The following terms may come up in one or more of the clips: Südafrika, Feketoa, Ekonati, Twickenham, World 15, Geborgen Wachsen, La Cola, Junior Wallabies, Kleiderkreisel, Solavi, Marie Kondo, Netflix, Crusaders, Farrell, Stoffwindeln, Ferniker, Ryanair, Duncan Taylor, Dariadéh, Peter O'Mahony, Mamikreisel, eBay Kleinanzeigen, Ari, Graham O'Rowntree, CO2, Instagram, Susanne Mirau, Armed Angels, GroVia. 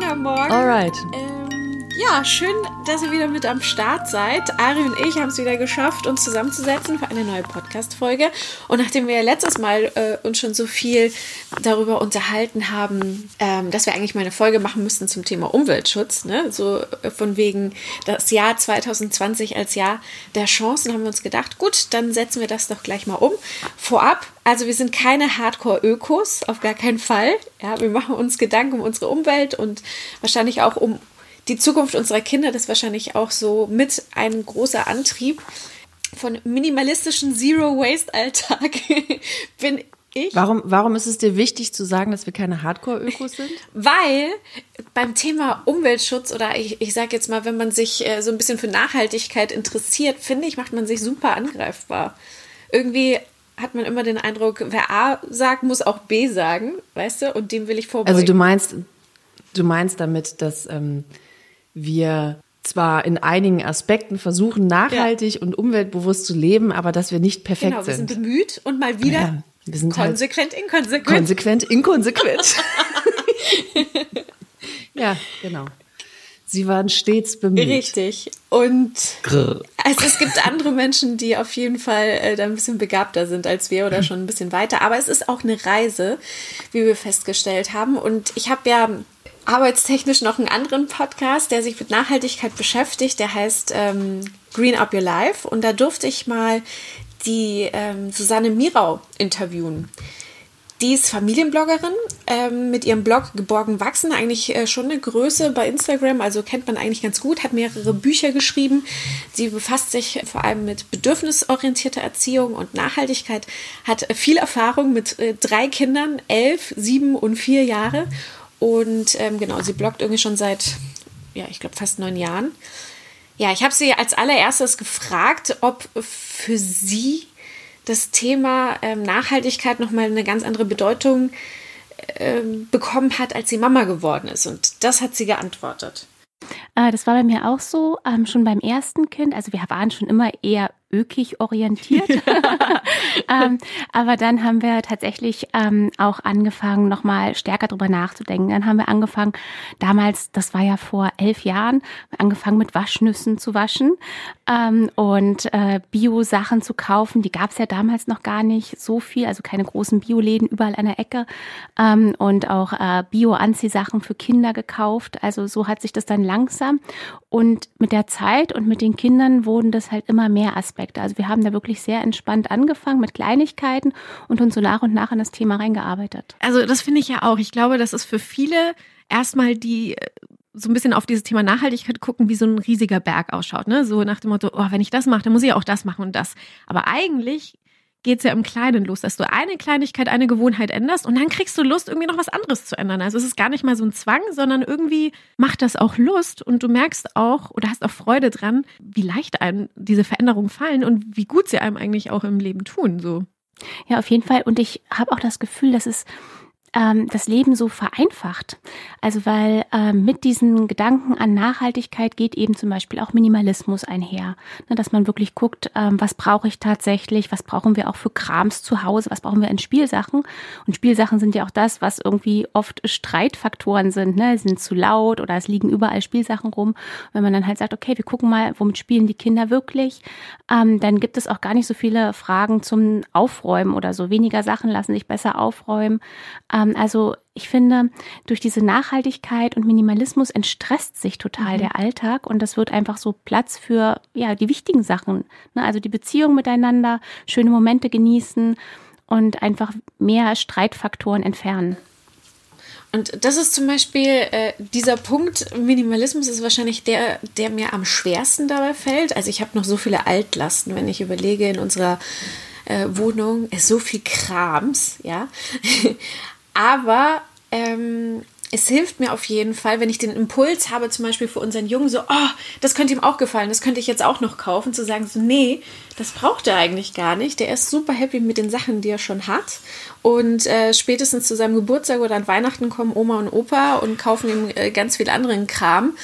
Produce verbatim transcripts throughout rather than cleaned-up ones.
Laune am Morgen. Alright. Ähm, ja, schön, dass ihr wieder mit am Start seid. Ari und ich haben es wieder geschafft, uns zusammenzusetzen für eine neue Podcast-Folge. Und nachdem wir letztes Mal äh, uns schon so viel darüber unterhalten haben, ähm, dass wir eigentlich mal eine Folge machen müssten zum Thema Umweltschutz, ne? So äh, von wegen das Jahr zwanzig zwanzig als Jahr der Chancen, haben wir uns gedacht, gut, dann setzen wir das doch gleich mal um. Vorab, also wir sind keine Hardcore-Ökos, auf gar keinen Fall. Ja, wir machen uns Gedanken um unsere Umwelt und wahrscheinlich auch um die Zukunft unserer Kinder. Das ist wahrscheinlich auch so mit ein großer Antrieb von minimalistischen Zero-Waste-Alltag bin ich. Ich? Warum, warum ist es dir wichtig zu sagen, dass wir keine Hardcore-Ökos sind? Weil beim Thema Umweltschutz oder ich, ich sage jetzt mal, wenn man sich äh, so ein bisschen für Nachhaltigkeit interessiert, finde ich, macht man sich super angreifbar. Irgendwie hat man immer den Eindruck, wer A sagt, muss auch B sagen, weißt du? Und dem will ich vorbeugen. Also du meinst, du meinst damit, dass ähm, wir zwar in einigen Aspekten versuchen, nachhaltig ja. und umweltbewusst zu leben, aber dass wir nicht perfekt genau, sind. Genau, wir sind bemüht und mal wieder... Ja. Wir sind konsequent, halt inkonsequent. Konsequent, inkonsequent. Ja, genau. Sie waren stets bemüht. Richtig. Und also es gibt andere Menschen, die auf jeden Fall äh, da ein bisschen begabter sind als wir oder schon ein bisschen weiter. Aber es ist auch eine Reise, wie wir festgestellt haben. Und ich habe ja arbeitstechnisch noch einen anderen Podcast, der sich mit Nachhaltigkeit beschäftigt. Der heißt ähm, Green Up Your Life. Und da durfte ich mal die ähm, Susanne Mirau interviewen. Die ist Familienbloggerin ähm, mit ihrem Blog Geborgen Wachsen, eigentlich äh, schon eine Größe bei Instagram, also kennt man eigentlich ganz gut, hat mehrere Bücher geschrieben. Sie befasst sich vor allem mit bedürfnisorientierter Erziehung und Nachhaltigkeit, hat viel Erfahrung mit äh, drei Kindern, elf, sieben und vier Jahre. Und ähm, genau, sie bloggt irgendwie schon seit, ja, ich glaube fast neun Jahren. Ja, ich habe sie als allererstes gefragt, ob für sie das Thema ähm, Nachhaltigkeit nochmal eine ganz andere Bedeutung ähm, bekommen hat, als sie Mama geworden ist. Und das hat sie geantwortet. Äh, das war bei mir auch so, ähm, schon beim ersten Kind. Also wir waren schon immer eher ökig orientiert. ähm, aber dann haben wir tatsächlich ähm, auch angefangen, nochmal stärker drüber nachzudenken. Dann haben wir angefangen, damals, das war ja vor elf Jahren, angefangen mit Waschnüssen zu waschen ähm, und äh, Bio-Sachen zu kaufen. Die gab es ja damals noch gar nicht so viel, also keine großen Bioläden überall an der Ecke ähm, und auch äh, Bio-Anziehsachen für Kinder gekauft. Also so hat sich das dann langsam und mit der Zeit und mit den Kindern wurden das halt immer mehr Aspekte. Also wir haben da wirklich sehr entspannt angefangen mit Kleinigkeiten und uns so nach und nach in das Thema reingearbeitet. Also das finde ich ja auch. Ich glaube, das ist für viele erstmal, die so ein bisschen auf dieses Thema Nachhaltigkeit gucken, wie so ein riesiger Berg ausschaut, ne? So nach dem Motto, oh, wenn ich das mache, dann muss ich auch das machen und das. Aber eigentlich geht es ja im Kleinen los, dass du eine Kleinigkeit, eine Gewohnheit änderst und dann kriegst du Lust, irgendwie noch was anderes zu ändern. Also es ist gar nicht mal so ein Zwang, sondern irgendwie macht das auch Lust und du merkst auch oder hast auch Freude dran, wie leicht einem diese Veränderungen fallen und wie gut sie einem eigentlich auch im Leben tun. So. Ja, auf jeden Fall. Und ich habe auch das Gefühl, dass es das Leben so vereinfacht. Also weil äh, mit diesen Gedanken an Nachhaltigkeit geht eben zum Beispiel auch Minimalismus einher. Ne, dass man wirklich guckt, äh, was brauche ich tatsächlich, was brauchen wir auch für Krams zu Hause, was brauchen wir in Spielsachen. Und Spielsachen sind ja auch das, was irgendwie oft Streitfaktoren sind. Ne? Sie sind zu laut oder es liegen überall Spielsachen rum. Und wenn man dann halt sagt, okay, wir gucken mal, womit spielen die Kinder wirklich, ähm, dann gibt es auch gar nicht so viele Fragen zum Aufräumen oder so. Weniger Sachen lassen sich besser aufräumen. Ähm, Also ich finde, durch diese Nachhaltigkeit und Minimalismus entstresst sich total mhm. der Alltag und das wird einfach so Platz für ja die wichtigen Sachen, ne? Also die Beziehung miteinander, schöne Momente genießen und einfach mehr Streitfaktoren entfernen. Und das ist zum Beispiel äh, dieser Punkt, Minimalismus ist wahrscheinlich der, der mir am schwersten dabei fällt. Also ich habe noch so viele Altlasten, wenn ich überlege, in unserer äh, Wohnung ist so viel Krams, ja. Aber ähm, es hilft mir auf jeden Fall, wenn ich den Impuls habe, zum Beispiel für unseren Jungen, so, oh, das könnte ihm auch gefallen, das könnte ich jetzt auch noch kaufen, zu sagen, so, nee, das braucht er eigentlich gar nicht. Der ist super happy mit den Sachen, die er schon hat. Und äh, spätestens zu seinem Geburtstag oder an Weihnachten kommen Oma und Opa und kaufen ihm äh, ganz viel anderen Kram,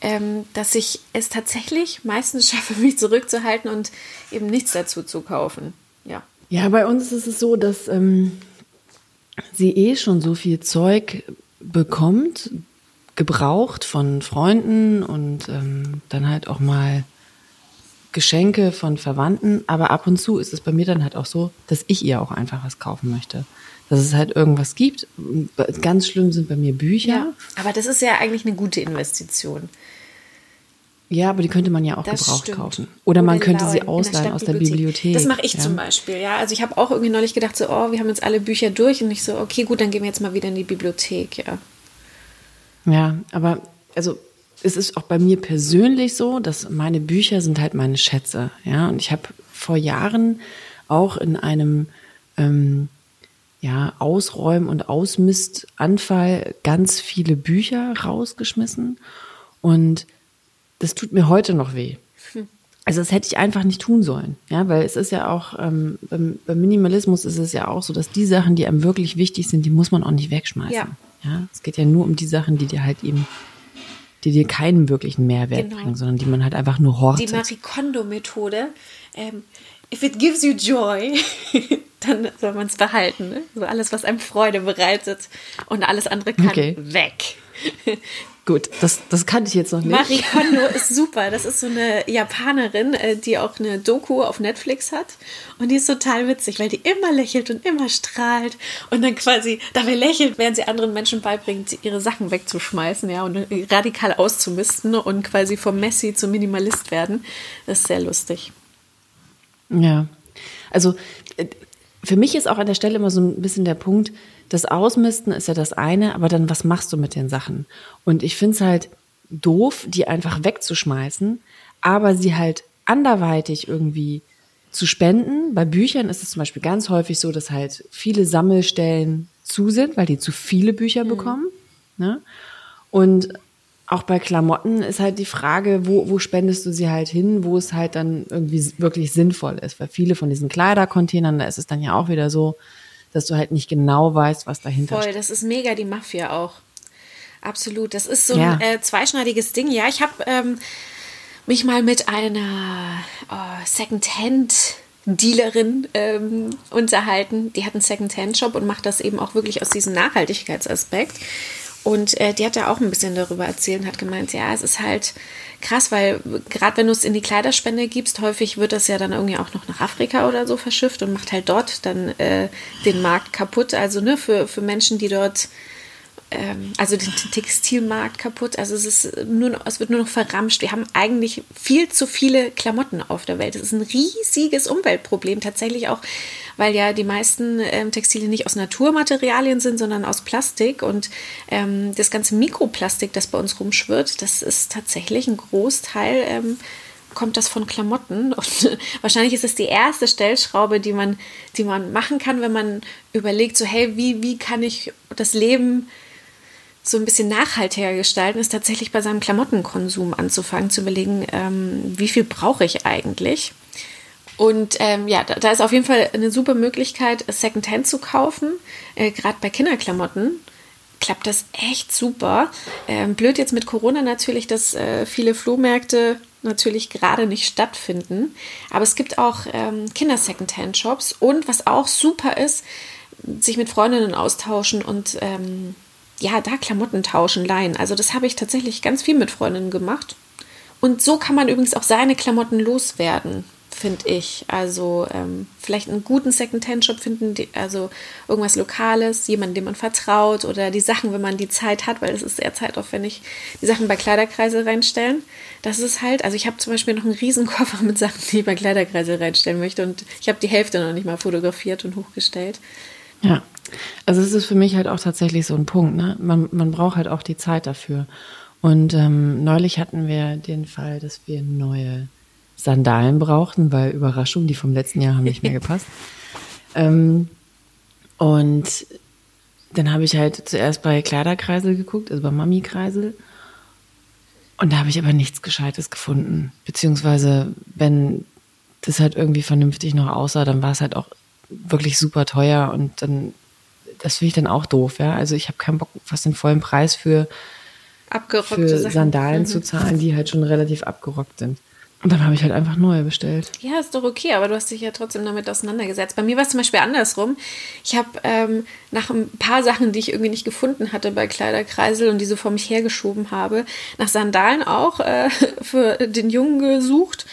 ähm, dass ich es tatsächlich meistens schaffe, mich zurückzuhalten und eben nichts dazu zu kaufen. Ja, ja, bei uns ist es so, dass Ähm sie eh schon so viel Zeug bekommt, gebraucht von Freunden und ähm, dann halt auch mal Geschenke von Verwandten. Aber ab und zu ist es bei mir dann halt auch so, dass ich ihr auch einfach was kaufen möchte. Dass es halt irgendwas gibt. Ganz schlimm sind bei mir Bücher. Ja, aber das ist ja eigentlich eine gute Investition. Ja, aber die könnte man ja auch das gebraucht stimmt. kaufen. Oder, Oder man könnte sie ausleihen der aus der Bibliothek. Das mache ich ja. zum Beispiel, ja. Also ich habe auch irgendwie neulich gedacht, so, oh, wir haben jetzt alle Bücher durch. Und ich so, okay, gut, dann gehen wir jetzt mal wieder in die Bibliothek, ja. Ja, aber also es ist auch bei mir persönlich so, dass meine Bücher sind halt meine Schätze, ja. Und ich habe vor Jahren auch in einem ähm, ja, Ausräumen- und Ausmistanfall ganz viele Bücher rausgeschmissen und das tut mir heute noch weh. Also das hätte ich einfach nicht tun sollen. Ja, weil es ist ja auch, ähm, beim, beim Minimalismus ist es ja auch so, dass die Sachen, die einem wirklich wichtig sind, die muss man auch nicht wegschmeißen. Ja. Ja, es geht ja nur um die Sachen, die dir halt eben, die dir keinen wirklichen Mehrwert genau. bringen, sondern die man halt einfach nur hortet. Die Marie Kondo-Methode, ähm, if it gives you joy, dann soll man es behalten. Ne? So alles, was einem Freude bereitet und alles andere kann okay. weg. Gut, das, das kannte ich jetzt noch nicht. Marie Kondo ist super. Das ist so eine Japanerin, die auch eine Doku auf Netflix hat. Und die ist total witzig, weil die immer lächelt und immer strahlt. Und dann quasi dabei lächelt, während sie anderen Menschen beibringt, ihre Sachen wegzuschmeißen, ja, und radikal auszumisten und quasi vom Messi zum Minimalist werden. Das ist sehr lustig. Ja, also für mich ist auch an der Stelle immer so ein bisschen der Punkt, das Ausmisten ist ja das eine, aber dann, was machst du mit den Sachen? Und ich finde es halt doof, die einfach wegzuschmeißen, aber sie halt anderweitig irgendwie zu spenden. Bei Büchern ist es zum Beispiel ganz häufig so, dass halt viele Sammelstellen zu sind, weil die zu viele Bücher mhm. bekommen. Ne? Und auch bei Klamotten ist halt die Frage, wo, wo spendest du sie halt hin, wo es halt dann irgendwie wirklich sinnvoll ist. Weil viele von diesen Kleidercontainern, da ist es dann ja auch wieder so, dass du halt nicht genau weißt, was dahinter Voll, steht. Voll, das ist mega die Mafia auch. Absolut, das ist so ja. ein äh, zweischneidiges Ding. Ja, ich habe ähm, mich mal mit einer oh, Secondhand-Dealerin ähm, unterhalten. Die hat einen Secondhand-Shop und macht das eben auch wirklich aus diesem Nachhaltigkeitsaspekt. Und äh, die hat da auch ein bisschen darüber erzählt und hat gemeint, ja, es ist halt krass, weil gerade wenn du es in die Kleiderspende gibst, häufig wird das ja dann irgendwie auch noch nach Afrika oder so verschifft und macht halt dort dann äh, den Markt kaputt. Also ne, für, für Menschen, die dort, ähm, also den Textilmarkt kaputt. Also es, ist nur noch, es wird nur noch verramscht. Wir haben eigentlich viel zu viele Klamotten auf der Welt. Es ist ein riesiges Umweltproblem tatsächlich auch, weil ja die meisten ähm, Textilien nicht aus Naturmaterialien sind, sondern aus Plastik. Und ähm, das ganze Mikroplastik, das bei uns rumschwirrt, das ist tatsächlich ein Großteil, ähm, kommt das von Klamotten. Und wahrscheinlich ist es die erste Stellschraube, die man, die man machen kann, wenn man überlegt, so hey, wie, wie kann ich das Leben so ein bisschen nachhaltiger gestalten, ist tatsächlich bei seinem Klamottenkonsum anzufangen, zu überlegen, ähm, wie viel brauche ich eigentlich? Und ähm, ja, da, da ist auf jeden Fall eine super Möglichkeit, Secondhand zu kaufen. Äh, gerade bei Kinderklamotten klappt das echt super. Ähm, blöd jetzt mit Corona natürlich, dass äh, viele Flohmärkte natürlich gerade nicht stattfinden. Aber es gibt auch ähm, Kinder-Secondhand-Shops. Und was auch super ist, sich mit Freundinnen austauschen und ähm, ja, da Klamotten tauschen, leihen. Also das habe ich tatsächlich ganz viel mit Freundinnen gemacht. Und so kann man übrigens auch seine Klamotten loswerden, finde ich. Also ähm, vielleicht einen guten Secondhand-Shop finden, die, also irgendwas Lokales, jemanden, dem man vertraut oder die Sachen, wenn man die Zeit hat, weil es ist sehr zeitaufwendig, die Sachen bei Kleiderkreisel reinstellen. Das ist halt, also ich habe zum Beispiel noch einen riesen Koffer mit Sachen, die ich bei Kleiderkreisel reinstellen möchte und ich habe die Hälfte noch nicht mal fotografiert und hochgestellt. Ja, also es ist für mich halt auch tatsächlich so ein Punkt, ne? Man, man braucht halt auch die Zeit dafür. Und ähm, neulich hatten wir den Fall, dass wir neue Sandalen brauchten, weil Überraschung, die vom letzten Jahr haben nicht mehr gepasst. ähm, und dann habe ich halt zuerst bei Kleiderkreisel geguckt, also bei Mamikreisel. Und da habe ich aber nichts Gescheites gefunden. Beziehungsweise, wenn das halt irgendwie vernünftig noch aussah, dann war es halt auch wirklich super teuer. Und dann, das finde ich dann auch doof, ja. Also ich habe keinen Bock, fast den vollen Preis für, für Sandalen mhm. zu zahlen, die halt schon relativ abgerockt sind. Und dann habe ich halt einfach neue bestellt. Ja, ist doch okay, aber du hast dich ja trotzdem damit auseinandergesetzt. Bei mir war es zum Beispiel andersrum. Ich habe ähm, nach ein paar Sachen, die ich irgendwie nicht gefunden hatte bei Kleiderkreisel und die so vor mich hergeschoben habe, nach Sandalen auch äh, für den Jungen gesucht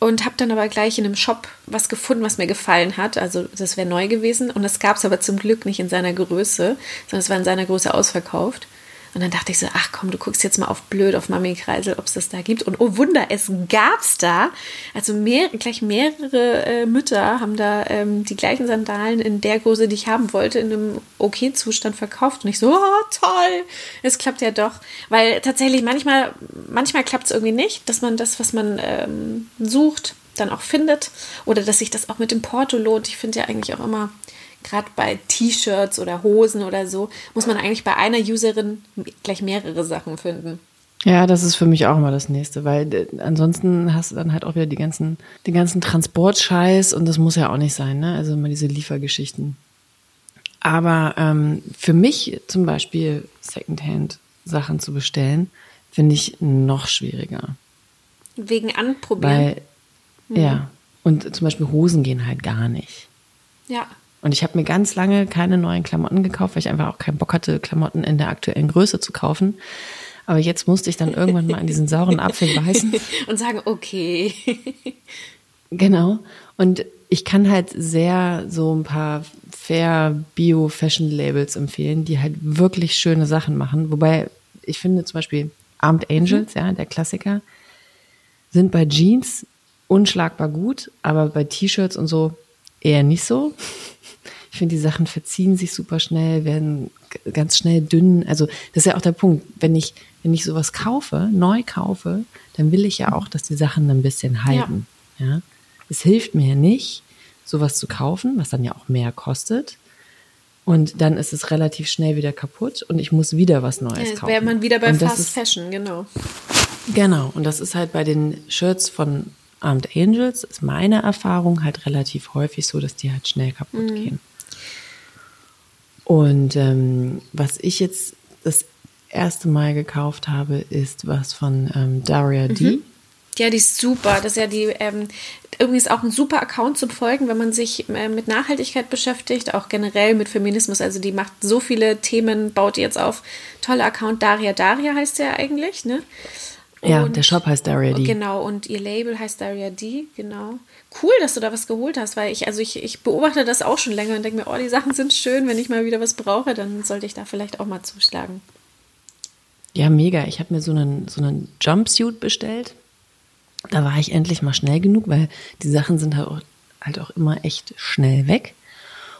und habe dann aber gleich in einem Shop was gefunden, was mir gefallen hat. Also das wäre neu gewesen und das gab es aber zum Glück nicht in seiner Größe, sondern es war in seiner Größe ausverkauft. Und dann dachte ich so, ach komm, du guckst jetzt mal auf blöd, auf Mamikreisel, ob es das da gibt. Und oh Wunder, es gab's da. Also mehr, gleich mehrere äh, Mütter haben da ähm, die gleichen Sandalen in der Größe, die ich haben wollte, in einem okay Zustand verkauft. Und ich so, oh toll, es klappt ja doch. Weil tatsächlich manchmal, manchmal klappt es irgendwie nicht, dass man das, was man ähm, sucht, dann auch findet. Oder dass sich das auch mit dem Porto lohnt. Ich finde ja eigentlich auch immer... Gerade bei T-Shirts oder Hosen oder so, muss man eigentlich bei einer Userin gleich mehrere Sachen finden. Ja, das ist für mich auch mal das Nächste, weil ansonsten hast du dann halt auch wieder die ganzen, den ganzen Transportscheiß und das muss ja auch nicht sein, ne? Also immer diese Liefergeschichten. Aber ähm, für mich zum Beispiel Secondhand-Sachen zu bestellen, finde ich noch schwieriger. Wegen Anprobieren? Weil, mhm. Ja, und zum Beispiel Hosen gehen halt gar nicht. Ja. Und ich habe mir ganz lange keine neuen Klamotten gekauft, weil ich einfach auch keinen Bock hatte, Klamotten in der aktuellen Größe zu kaufen. Aber jetzt musste ich dann irgendwann mal an diesen sauren Apfel beißen. Und sagen, okay. Genau. Und ich kann halt sehr so ein paar fair Bio-Fashion-Labels empfehlen, die halt wirklich schöne Sachen machen. Wobei ich finde zum Beispiel Armed Angels, mhm. ja, der Klassiker, sind bei Jeans unschlagbar gut, aber bei T-Shirts und so eher nicht so. Ich finde, die Sachen verziehen sich super schnell, werden ganz schnell dünn. Also das ist ja auch der Punkt, wenn ich, wenn ich sowas kaufe, neu kaufe, dann will ich ja auch, dass die Sachen ein bisschen halten. Ja. Ja? Es hilft mir ja nicht, sowas zu kaufen, was dann ja auch mehr kostet. Und dann ist es relativ schnell wieder kaputt und ich muss wieder was Neues kaufen. Ja, wäre man wieder bei Fast Fashion, genau. Genau, und das ist halt bei den Shirts von Armed Angels, ist meine Erfahrung halt relativ häufig so, dass die halt schnell kaputt mhm. gehen. Und ähm, was ich jetzt das erste Mal gekauft habe, ist was von ähm, Dariadéh. Mhm. Ja, die ist super. Das ist ja die, ähm, irgendwie ist auch ein super Account zu folgen, wenn man sich äh, mit Nachhaltigkeit beschäftigt, auch generell mit Feminismus. Also die macht so viele Themen, baut die jetzt auf. Toller Account, Dariadéh heißt der eigentlich, ne? Und, ja, der Shop heißt Dariadéh. Genau, und ihr Label heißt Dariadéh, genau. Cool, dass du da was geholt hast, weil ich, also ich, ich beobachte das auch schon länger und denke mir, oh, die Sachen sind schön, wenn ich mal wieder was brauche, dann sollte ich da vielleicht auch mal zuschlagen. Ja, mega. Ich habe mir so einen, so einen Jumpsuit bestellt. Da war ich endlich mal schnell genug, weil die Sachen sind halt auch, halt auch immer echt schnell weg.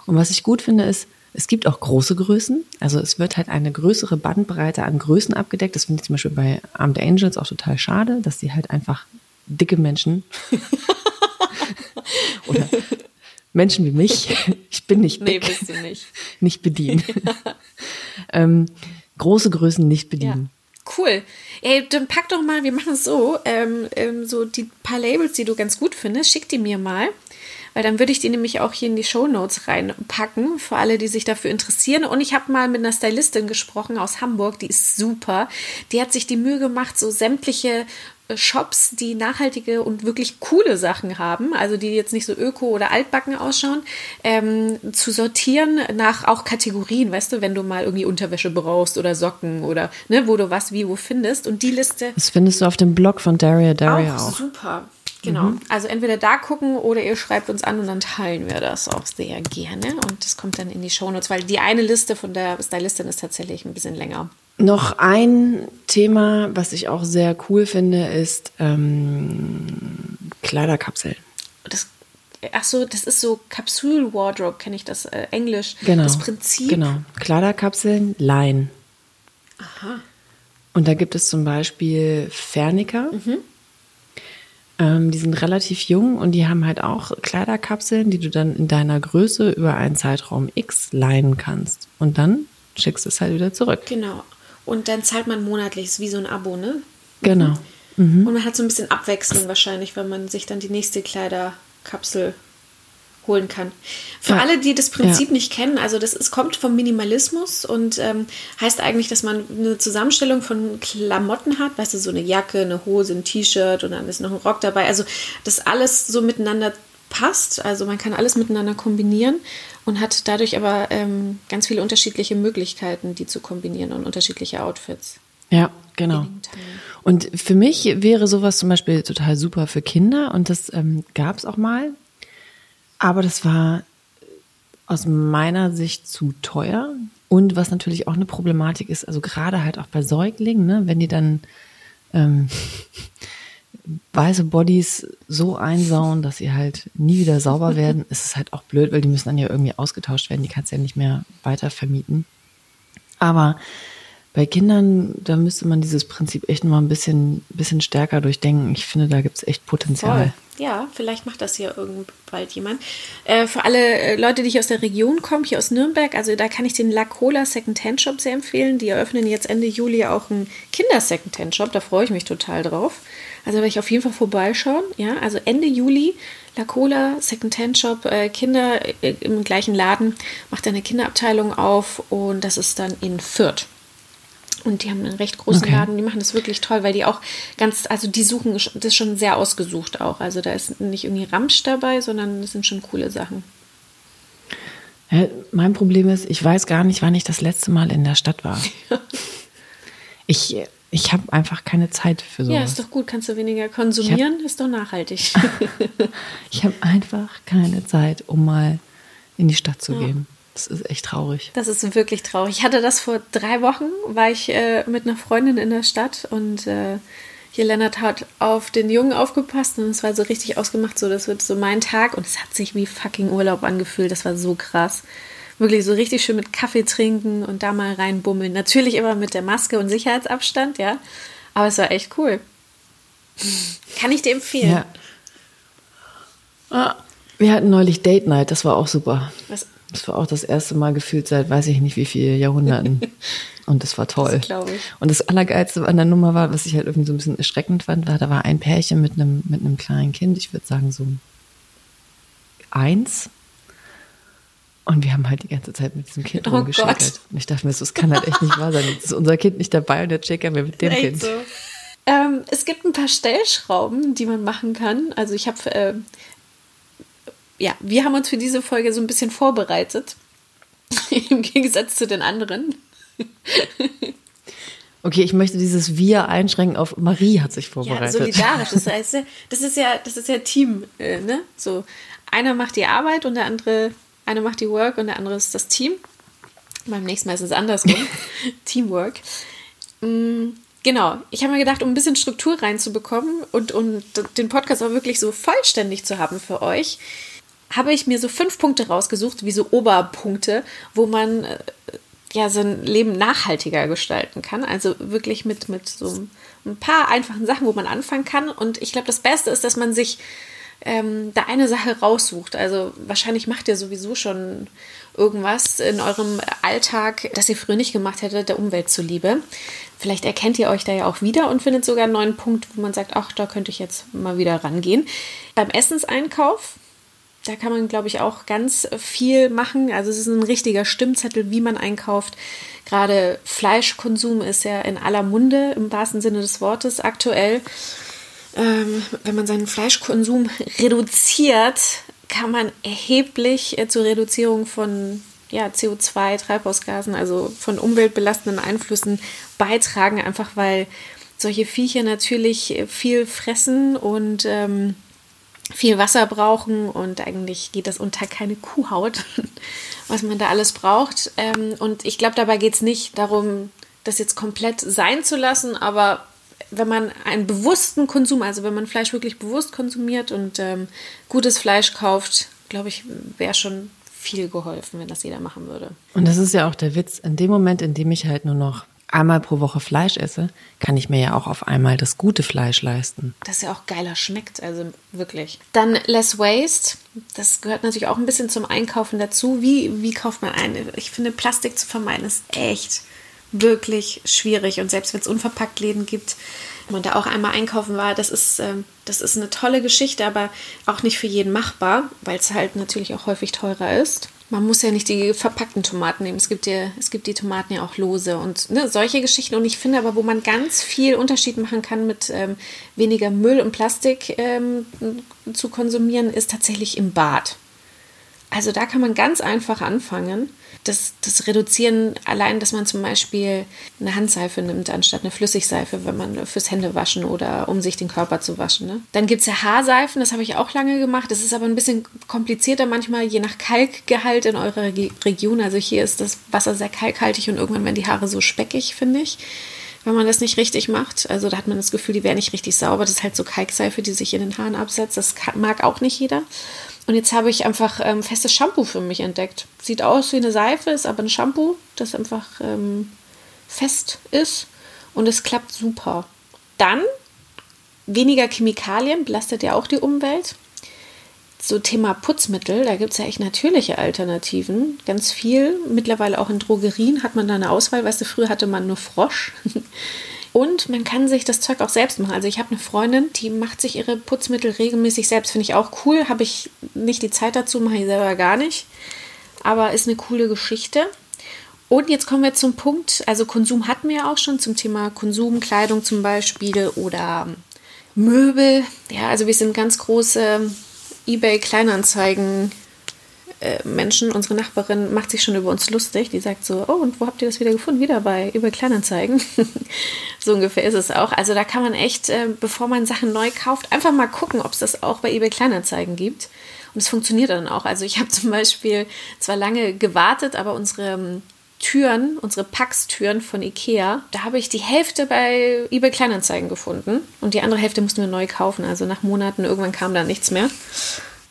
Und was ich gut finde, ist, es gibt auch große Größen, also es wird halt eine größere Bandbreite an Größen abgedeckt. Das finde ich zum Beispiel bei Armed Angels auch total schade, dass die halt einfach dicke Menschen oder Menschen wie mich, ich bin nicht dick, nee, bist du nicht. nicht bedienen. Ja. ähm, große Größen nicht bedienen. Ja. Cool. Ey, dann pack doch mal, wir machen es so, ähm, ähm, so die paar Labels, die du ganz gut findest, schick die mir mal. Weil dann würde ich die nämlich auch hier in die Shownotes reinpacken, für alle, die sich dafür interessieren. Und ich habe mal mit einer Stylistin gesprochen aus Hamburg, die ist super. Die hat sich die Mühe gemacht, so sämtliche Shops, die nachhaltige und wirklich coole Sachen haben, also die jetzt nicht so öko oder altbacken ausschauen, ähm, zu sortieren nach auch Kategorien, weißt du, wenn du mal irgendwie Unterwäsche brauchst oder Socken oder ne, wo du was wie wo findest. Und die Liste... Das findest du auf dem Blog von Dariadéh auch. auch. Super. Genau, mhm. Also entweder da gucken oder ihr schreibt uns an und dann teilen wir das auch sehr gerne und das kommt dann in die Shownotes, weil die eine Liste von der Stylistin ist tatsächlich ein bisschen länger. Noch ein Thema, was ich auch sehr cool finde, ist ähm, Kleiderkapseln. Das, ach so, das ist so Capsule Wardrobe, kenne ich das äh, Englisch. Genau, das Prinzip. Genau, Kleiderkapseln, Line. Aha. Und da gibt es zum Beispiel Ferniker. Mhm. Die sind relativ jung und die haben halt auch Kleiderkapseln, die du dann in deiner Größe über einen Zeitraum X leihen kannst. Und dann schickst du es halt wieder zurück. Genau. Und dann zahlt man monatlich, ist wie so ein Abo, ne? Genau. Mhm. Und man hat so ein bisschen Abwechslung wahrscheinlich, wenn man sich dann die nächste Kleiderkapsel holen kann. Für ja. alle, die das Prinzip ja. nicht kennen, also das ist, kommt vom Minimalismus und ähm, heißt eigentlich, dass man eine Zusammenstellung von Klamotten hat, weißt du, so eine Jacke, eine Hose, ein T-Shirt und dann ist noch ein Rock dabei, also das alles so miteinander passt, also man kann alles miteinander kombinieren und hat dadurch aber ähm, ganz viele unterschiedliche Möglichkeiten, die zu kombinieren und unterschiedliche Outfits. Ja, genau. Und für mich wäre sowas zum Beispiel total super für Kinder und das ähm, gab es auch mal, aber das war aus meiner Sicht zu teuer. Und was natürlich auch eine Problematik ist, also gerade halt auch bei Säuglingen, ne, wenn die dann ähm, weiße Bodies so einsauen, dass sie halt nie wieder sauber werden, ist es halt auch blöd, weil die müssen dann ja irgendwie ausgetauscht werden. Die kannst du ja nicht mehr weiter vermieten. Aber bei Kindern, da müsste man dieses Prinzip echt nochmal ein bisschen, bisschen stärker durchdenken. Ich finde, da gibt es echt Potenzial. Voll. Ja, vielleicht macht das hier irgend bald jemand. Äh, für alle Leute, die hier aus der Region kommen, hier aus Nürnberg, also da kann ich den La Cola Secondhand Shop sehr empfehlen. Die eröffnen jetzt Ende Juli auch einen Kinder-Secondhand Shop. Da freue ich mich total drauf. Also werde ich auf jeden Fall vorbeischauen. Ja, also Ende Juli, La Cola Secondhand Shop, äh, Kinder äh, im gleichen Laden, macht eine Kinderabteilung auf und das ist dann in Fürth. Und die haben einen recht großen okay. Laden, die machen das wirklich toll, weil die auch ganz, also die suchen das schon sehr ausgesucht auch. Also da ist nicht irgendwie Ramsch dabei, sondern das sind schon coole Sachen. Ja, mein Problem ist, ich weiß gar nicht, wann ich das letzte Mal in der Stadt war. ich ich habe einfach keine Zeit für sowas. Ja, ist doch gut, kannst du weniger konsumieren, hab, ist doch nachhaltig. Ich habe einfach keine Zeit, um mal in die Stadt zu ja. gehen. Das ist echt traurig. Das ist wirklich traurig. Ich hatte das vor drei Wochen, war ich äh, mit einer Freundin in der Stadt und äh, hier Lennart hat auf den Jungen aufgepasst und es war so richtig ausgemacht, so das wird so mein Tag und es hat sich wie fucking Urlaub angefühlt, das war so krass. Wirklich so richtig schön mit Kaffee trinken und da mal reinbummeln. Natürlich immer mit der Maske und Sicherheitsabstand, ja, aber es war echt cool. Kann ich dir empfehlen. Ja. Ah, wir hatten neulich Date Night, das war auch super. Was? Das war auch das erste Mal gefühlt seit, weiß ich nicht wie vielen Jahrhunderten. Und das war toll. Das und das Allergeilste an der Nummer war, was ich halt irgendwie so ein bisschen erschreckend fand, war, da war ein Pärchen mit einem, mit einem kleinen Kind, ich würde sagen so eins. Und wir haben halt die ganze Zeit mit diesem Kind oh rumgeschickert. Und ich dachte mir, das kann halt echt nicht wahr sein. Jetzt ist unser Kind nicht dabei und jetzt schickern wir mit dem Kind. So. Ähm, es gibt ein paar Stellschrauben, die man machen kann. Also ich habe... Äh, Ja, wir haben uns für diese Folge so ein bisschen vorbereitet, im Gegensatz zu den anderen. Okay, ich möchte dieses Wir einschränken auf Marie hat sich vorbereitet. Ja, solidarisch, das heißt, das ist ja, das ist ja Team, ne? So, einer macht die Arbeit und der andere, einer macht die Work und der andere ist das Team. Beim nächsten Mal ist es andersrum, Teamwork. Mm. Genau, ich habe mir gedacht, um ein bisschen Struktur reinzubekommen und um den Podcast auch wirklich so vollständig zu haben für euch, habe ich mir so fünf Punkte rausgesucht, wie so Oberpunkte, wo man ja sein Leben nachhaltiger gestalten kann. Also wirklich mit, mit so ein paar einfachen Sachen, wo man anfangen kann. Und ich glaube, das Beste ist, dass man sich ähm, da eine Sache raussucht. Also wahrscheinlich macht ihr sowieso schon irgendwas in eurem Alltag, das ihr früher nicht gemacht hättet, der Umwelt zuliebe. Vielleicht erkennt ihr euch da ja auch wieder und findet sogar einen neuen Punkt, wo man sagt, ach, da könnte ich jetzt mal wieder rangehen. Beim Essenseinkauf, da kann man, glaube ich, auch ganz viel machen. Also es ist ein richtiger Stimmzettel, wie man einkauft. Gerade Fleischkonsum ist ja in aller Munde, im wahrsten Sinne des Wortes aktuell. Ähm, wenn man seinen Fleischkonsum reduziert, kann man erheblich zur Reduzierung von ja, C O zwei, Treibhausgasen, also von umweltbelastenden Einflüssen beitragen, einfach weil solche Viecher natürlich viel fressen und ähm, viel Wasser brauchen und eigentlich geht das unter keine Kuhhaut, was man da alles braucht. Ähm, und ich glaube, dabei geht es nicht darum, das jetzt komplett sein zu lassen, aber wenn man einen bewussten Konsum, also wenn man Fleisch wirklich bewusst konsumiert und ähm, gutes Fleisch kauft, glaube ich, wäre schon viel geholfen, wenn das jeder machen würde. Und das ist ja auch der Witz. In dem Moment, in dem ich halt nur noch einmal pro Woche Fleisch esse, kann ich mir ja auch auf einmal das gute Fleisch leisten. Das ja auch geiler schmeckt, also wirklich. Dann Less Waste. Das gehört natürlich auch ein bisschen zum Einkaufen dazu. Wie, wie kauft man ein? Ich finde, Plastik zu vermeiden ist echt wirklich schwierig. Und selbst wenn es Unverpacktläden gibt, man da auch einmal einkaufen war. Das ist, ähm, das ist eine tolle Geschichte, aber auch nicht für jeden machbar, weil es halt natürlich auch häufig teurer ist. Man muss ja nicht die verpackten Tomaten nehmen. Es gibt ja, es gibt die Tomaten ja auch lose und ne, solche Geschichten. Und ich finde aber, wo man ganz viel Unterschied machen kann mit ähm, weniger Müll und Plastik ähm, zu konsumieren, ist tatsächlich im Bad. Also da kann man ganz einfach anfangen. Das, das Reduzieren allein, dass man zum Beispiel eine Handseife nimmt, anstatt eine Flüssigseife, wenn man fürs Händewaschen oder um sich den Körper zu waschen. Ne? Dann gibt es ja Haarseifen, das habe ich auch lange gemacht. Das ist aber ein bisschen komplizierter manchmal, je nach Kalkgehalt in eurer Re- Region. Also hier ist das Wasser sehr kalkhaltig und irgendwann werden die Haare so speckig, finde ich, wenn man das nicht richtig macht. Also da hat man das Gefühl, die wären nicht richtig sauber. Das ist halt so Kalkseife, die sich in den Haaren absetzt. Das mag auch nicht jeder. Und jetzt habe ich einfach ähm, festes Shampoo für mich entdeckt. Sieht aus wie eine Seife, ist aber ein Shampoo, das einfach ähm, fest ist. Und es klappt super. Dann weniger Chemikalien, belastet ja auch die Umwelt. So Thema Putzmittel, da gibt es ja echt natürliche Alternativen. Ganz viel, mittlerweile auch in Drogerien hat man da eine Auswahl. Weißt du, früher hatte man nur Frosch. Und man kann sich das Zeug auch selbst machen. Also ich habe eine Freundin, die macht sich ihre Putzmittel regelmäßig selbst. Finde ich auch cool. Habe ich nicht die Zeit dazu, mache ich selber gar nicht. Aber ist eine coole Geschichte. Und jetzt kommen wir zum Punkt, also Konsum hatten wir ja auch schon, zum Thema Konsum, Kleidung zum Beispiel oder Möbel. Ja, also wir sind ganz große eBay-Kleinanzeigen Menschen, unsere Nachbarin macht sich schon über uns lustig, die sagt so, oh, und wo habt ihr das wieder gefunden? Wieder bei über Kleinanzeigen. So ungefähr ist es auch. Also da kann man echt, äh, bevor man Sachen neu kauft, einfach mal gucken, ob es das auch bei eBay Kleinanzeigen gibt. Und es funktioniert dann auch. Also ich habe zum Beispiel zwar lange gewartet, aber unsere Türen, unsere Packstüren von Ikea, da habe ich die Hälfte bei eBay Kleinanzeigen gefunden und die andere Hälfte mussten wir neu kaufen. Also nach Monaten irgendwann kam da nichts mehr.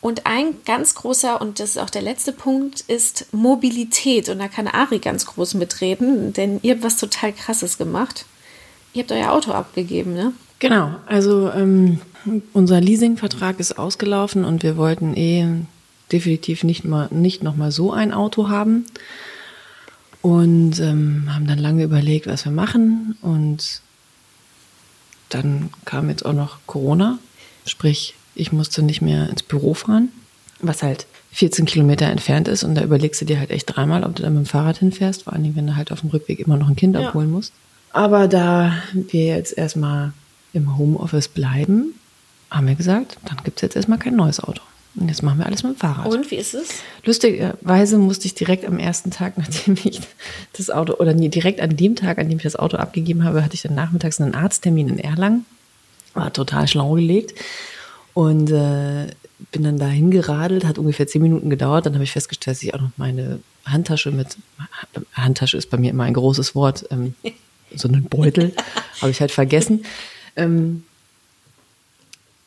Und ein ganz großer, und das ist auch der letzte Punkt, ist Mobilität. Und da kann Ari ganz groß mitreden, denn ihr habt was total Krasses gemacht. Ihr habt euer Auto abgegeben, ne? Genau, also ähm, unser Leasingvertrag ist ausgelaufen und wir wollten eh definitiv nicht, mal, nicht nochmal so ein Auto haben. Und ähm, haben dann lange überlegt, was wir machen. Und dann kam jetzt auch noch Corona, sprich ich musste nicht mehr ins Büro fahren, was halt vierzehn Kilometer entfernt ist. Und da überlegst du dir halt echt dreimal, ob du dann mit dem Fahrrad hinfährst. Vor allem, wenn du halt auf dem Rückweg immer noch ein Kind ja. abholen musst. Aber da wir jetzt erstmal im Homeoffice bleiben, haben wir gesagt, dann gibt es jetzt erstmal kein neues Auto. Und jetzt machen wir alles mit dem Fahrrad. Und wie ist es? Lustigerweise musste ich direkt am ersten Tag, nachdem ich das Auto, oder nee, direkt an dem Tag, an dem ich das Auto abgegeben habe, hatte ich dann nachmittags einen Arzttermin in Erlangen. War total schlau gelegt. Und äh, bin dann dahin geradelt, hat ungefähr zehn Minuten gedauert. Dann habe ich festgestellt, dass ich auch noch meine Handtasche mit, Handtasche ist bei mir immer ein großes Wort, ähm, so einen Beutel habe ich halt vergessen. Ähm,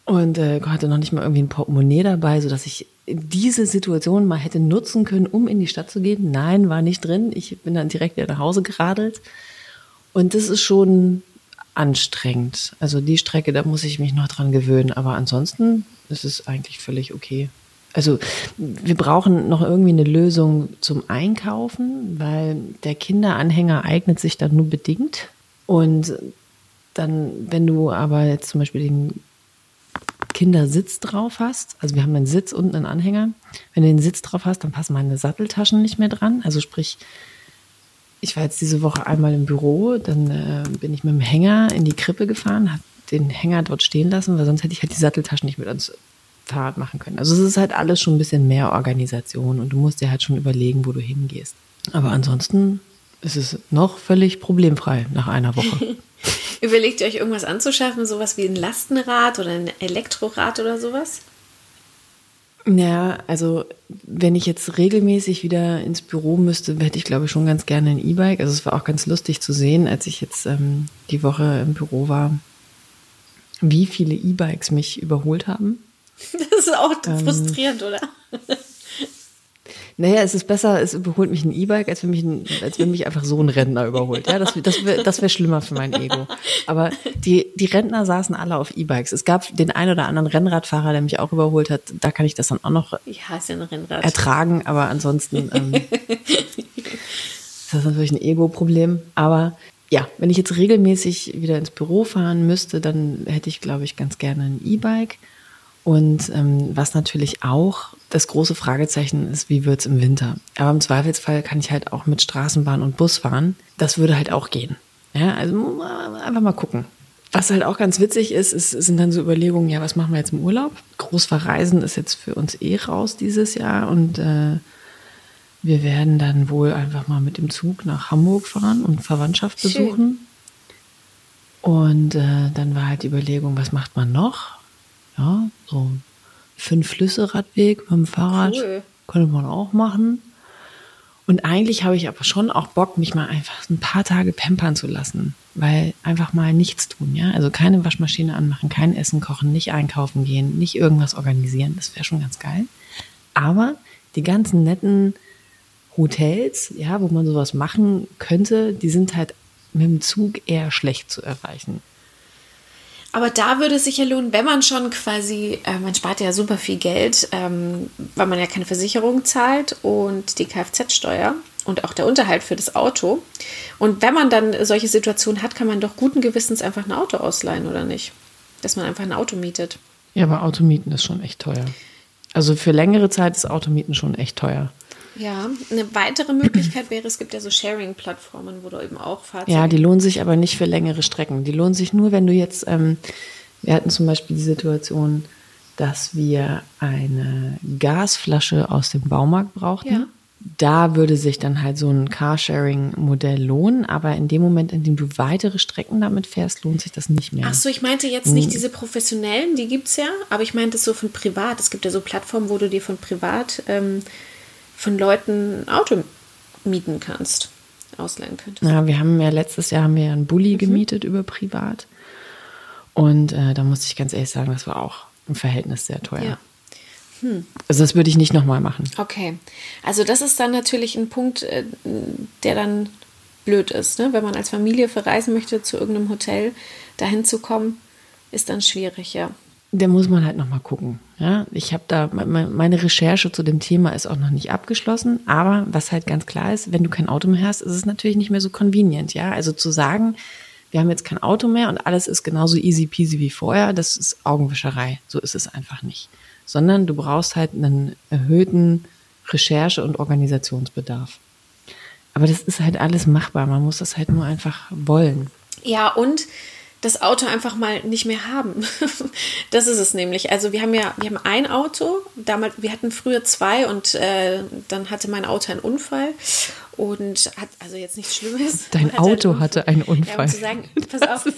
und äh, hatte noch nicht mal irgendwie ein Portemonnaie dabei, sodass ich diese Situation mal hätte nutzen können, um in die Stadt zu gehen. Nein, war nicht drin. Ich bin dann direkt wieder nach Hause geradelt. Und das ist schon anstrengend. Also die Strecke, da muss ich mich noch dran gewöhnen. Aber ansonsten ist es eigentlich völlig okay. Also wir brauchen noch irgendwie eine Lösung zum Einkaufen, weil der Kinderanhänger eignet sich dann nur bedingt. Und dann, wenn du aber jetzt zum Beispiel den Kindersitz drauf hast, also wir haben einen Sitz und einen Anhänger, wenn du den Sitz drauf hast, dann passen meine Satteltaschen nicht mehr dran. Also sprich, ich war jetzt diese Woche einmal im Büro, dann äh, bin ich mit dem Hänger in die Krippe gefahren, habe den Hänger dort stehen lassen, weil sonst hätte ich halt die Satteltaschen nicht mit ans Fahrrad machen können. Also es ist halt alles schon ein bisschen mehr Organisation und du musst dir halt schon überlegen, wo du hingehst. Aber ansonsten ist es noch völlig problemfrei nach einer Woche. Überlegt ihr euch irgendwas anzuschaffen, sowas wie ein Lastenrad oder ein Elektrorad oder sowas? Naja, also wenn ich jetzt regelmäßig wieder ins Büro müsste, hätte ich glaube ich schon ganz gerne ein E-Bike. Also es war auch ganz lustig zu sehen, als ich jetzt ähm, die Woche im Büro war, wie viele E-Bikes mich überholt haben. Das ist auch ähm, frustrierend, oder? Naja, es ist besser, es überholt mich ein E-Bike, als wenn mich, ein, als wenn mich einfach so ein Rentner überholt. Ja, das, das wäre das wär schlimmer für mein Ego. Aber die, die Rentner saßen alle auf E-Bikes. Es gab den einen oder anderen Rennradfahrer, der mich auch überholt hat. Da kann ich das dann auch noch ich hasse ein Rennrad. ertragen. Aber ansonsten ähm, das ist natürlich ein Ego-Problem. Aber ja, wenn ich jetzt regelmäßig wieder ins Büro fahren müsste, dann hätte ich, glaube ich, ganz gerne ein E-Bike. Und ähm, was natürlich auch das große Fragezeichen ist, wie wird's im Winter? Aber im Zweifelsfall kann ich halt auch mit Straßenbahn und Bus fahren. Das würde halt auch gehen. Ja, also einfach mal gucken. Was halt auch ganz witzig ist, ist, sind dann so Überlegungen, ja, was machen wir jetzt im Urlaub? Großverreisen ist jetzt für uns eh raus dieses Jahr und äh, wir werden dann wohl einfach mal mit dem Zug nach Hamburg fahren und Verwandtschaft besuchen. Schön. Und äh, dann war halt die Überlegung, was macht man noch? Ja, so fünf Flüsse Radweg mit dem Fahrrad, cool. Könnte man auch machen. Und eigentlich habe ich aber schon auch Bock, mich mal einfach ein paar Tage pampern zu lassen, weil einfach mal nichts tun, ja? Also keine Waschmaschine anmachen, kein Essen kochen, nicht einkaufen gehen, nicht irgendwas organisieren, das wäre schon ganz geil. Aber die ganzen netten Hotels, ja, wo man sowas machen könnte, die sind halt mit dem Zug eher schlecht zu erreichen. Aber da würde es sich ja lohnen, wenn man schon quasi, äh, man spart ja super viel Geld, ähm, weil man ja keine Versicherung zahlt und die Kfz-Steuer und auch der Unterhalt für das Auto. Und wenn man dann solche Situationen hat, kann man doch guten Gewissens einfach ein Auto ausleihen, oder nicht? Dass man einfach ein Auto mietet. Ja, aber Automieten ist schon echt teuer. Also für längere Zeit ist Automieten schon echt teuer. Ja, eine weitere Möglichkeit wäre, es gibt ja so Sharing-Plattformen, wo du eben auch Fahrzeuge... Ja, die lohnen sich aber nicht für längere Strecken. Die lohnen sich nur, wenn du jetzt... Ähm, wir hatten zum Beispiel die Situation, dass wir eine Gasflasche aus dem Baumarkt brauchten. Ja. Da würde sich dann halt so ein Carsharing-Modell lohnen, aber in dem Moment, in dem du weitere Strecken damit fährst, lohnt sich das nicht mehr. Ach so, ich meinte jetzt nicht diese professionellen, die gibt's ja, aber ich meinte so von privat. Es gibt ja so Plattformen, wo du dir von privat... Ähm, von Leuten ein Auto mieten kannst, ausleihen könntest. Ja, wir haben ja letztes Jahr haben wir einen Bulli mhm. gemietet über privat. Und äh, da musste ich ganz ehrlich sagen, das war auch im Verhältnis sehr teuer. Ja. Hm. Also das würde ich nicht nochmal machen. Okay, also das ist dann natürlich ein Punkt, äh, der dann blöd ist, ne? Wenn man als Familie verreisen möchte zu irgendeinem Hotel, dahin zu kommen, ist dann schwierig, ja. Da muss man halt nochmal gucken. Ja, ich habe da, meine Recherche zu dem Thema ist auch noch nicht abgeschlossen, aber was halt ganz klar ist, wenn du kein Auto mehr hast, ist es natürlich nicht mehr so convenient, ja. Also zu sagen, wir haben jetzt kein Auto mehr und alles ist genauso easy peasy wie vorher, das ist Augenwischerei. So ist es einfach nicht. Sondern du brauchst halt einen erhöhten Recherche- und Organisationsbedarf. Aber das ist halt alles machbar, man muss das halt nur einfach wollen. Ja, und das Auto einfach mal nicht mehr haben. Das ist es nämlich. Also wir haben ja, wir haben ein Auto. Damals, wir hatten früher zwei und äh, dann hatte mein Auto einen Unfall und hat also jetzt nichts Schlimmes. Dein hatte Auto einen hatte einen Unfall. Ja, um zu sagen, pass das auf,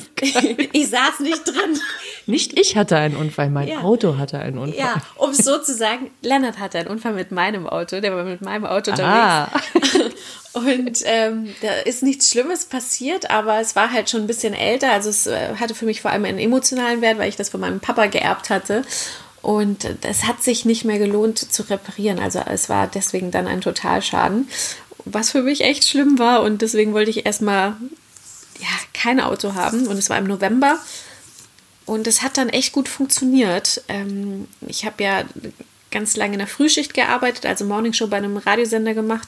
ich saß nicht drin. Nicht ich hatte einen Unfall, mein ja. Auto hatte einen Unfall. Ja, um es so zu sagen, Lennart hatte einen Unfall mit meinem Auto, der war mit meinem Auto ah. unterwegs. Und ähm, da ist nichts Schlimmes passiert, aber es war halt schon ein bisschen älter. Also es hatte für mich vor allem einen emotionalen Wert, weil ich das von meinem Papa geerbt hatte. Und es hat sich nicht mehr gelohnt zu reparieren. Also es war deswegen dann ein Totalschaden, was für mich echt schlimm war. Und deswegen wollte ich erstmal ja, kein Auto haben. Und es war im November. Und es hat dann echt gut funktioniert. Ähm, ich habe ja ganz lange in der Frühschicht gearbeitet, also Morningshow bei einem Radiosender gemacht.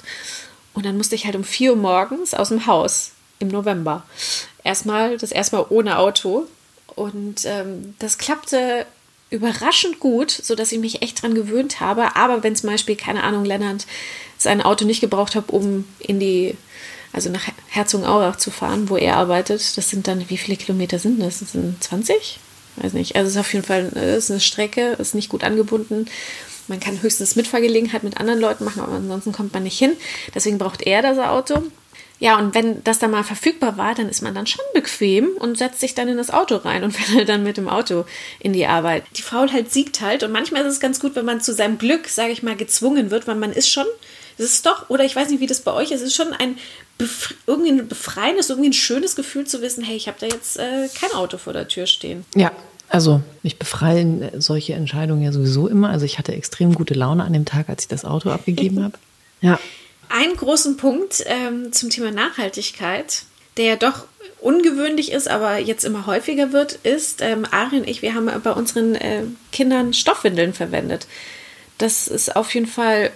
Und dann musste ich halt um vier Uhr morgens aus dem Haus im November. Erstmal, das erstmal ohne Auto. Und ähm, das klappte überraschend gut, sodass ich mich echt dran gewöhnt habe. Aber wenn zum Beispiel, keine Ahnung, Lennart sein Auto nicht gebraucht habe, um in die, also nach Herzogenaurach zu fahren, wo er arbeitet, das sind dann, wie viele Kilometer sind das? Das sind zwanzig? Weiß nicht. Also es ist auf jeden Fall ist eine Strecke, ist nicht gut angebunden. Man kann höchstens Mitfahrgelegenheit mit anderen Leuten machen, aber ansonsten kommt man nicht hin. Deswegen braucht er das Auto. Ja, und wenn das dann mal verfügbar war, dann ist man dann schon bequem und setzt sich dann in das Auto rein und fährt dann mit dem Auto in die Arbeit. Die Faulheit siegt halt und manchmal ist es ganz gut, wenn man zu seinem Glück, sage ich mal, gezwungen wird, weil man ist schon, es ist doch, oder ich weiß nicht, wie das bei euch ist, es ist schon ein, bef- irgendwie ein befreiendes, irgendwie ein schönes Gefühl zu wissen, hey, ich habe da jetzt äh, kein Auto vor der Tür stehen. Ja. Also mich befreien solche Entscheidungen ja sowieso immer. Also ich hatte extrem gute Laune an dem Tag, als ich das Auto abgegeben habe. Ja. Einen großen Punkt ähm, zum Thema Nachhaltigkeit, der ja doch ungewöhnlich ist, aber jetzt immer häufiger wird, ist, ähm, Ari und ich, wir haben bei unseren äh, Kindern Stoffwindeln verwendet. Das ist auf jeden Fall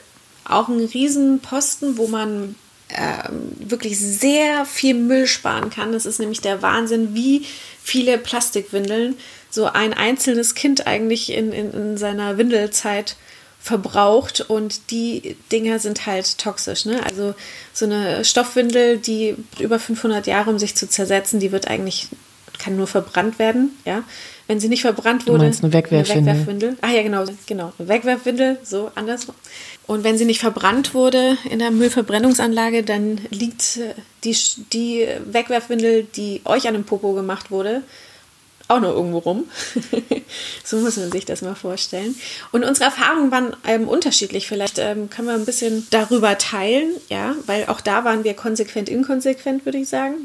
auch ein Riesenposten, wo man äh, wirklich sehr viel Müll sparen kann. Das ist nämlich der Wahnsinn, wie viele Plastikwindeln so ein einzelnes Kind eigentlich in, in, in seiner Windelzeit verbraucht, und die Dinger sind halt toxisch, ne? Also so eine Stoffwindel, die über fünfhundert Jahre, um sich zu zersetzen, die wird eigentlich, kann nur verbrannt werden, ja? Wenn sie nicht verbrannt wurde, du meinst eine Wegwerfwindel. Eine Wegwerfwindel. Ah ja, genau, genau, eine Wegwerfwindel, so andersrum. Und wenn sie nicht verbrannt wurde in der Müllverbrennungsanlage, dann liegt die, die Wegwerfwindel, die euch an dem Popo gemacht wurde, auch noch irgendwo rum. So muss man sich das mal vorstellen. Und unsere Erfahrungen waren ähm, unterschiedlich. Vielleicht ähm, können wir ein bisschen darüber teilen, ja, weil auch da waren wir konsequent inkonsequent, würde ich sagen,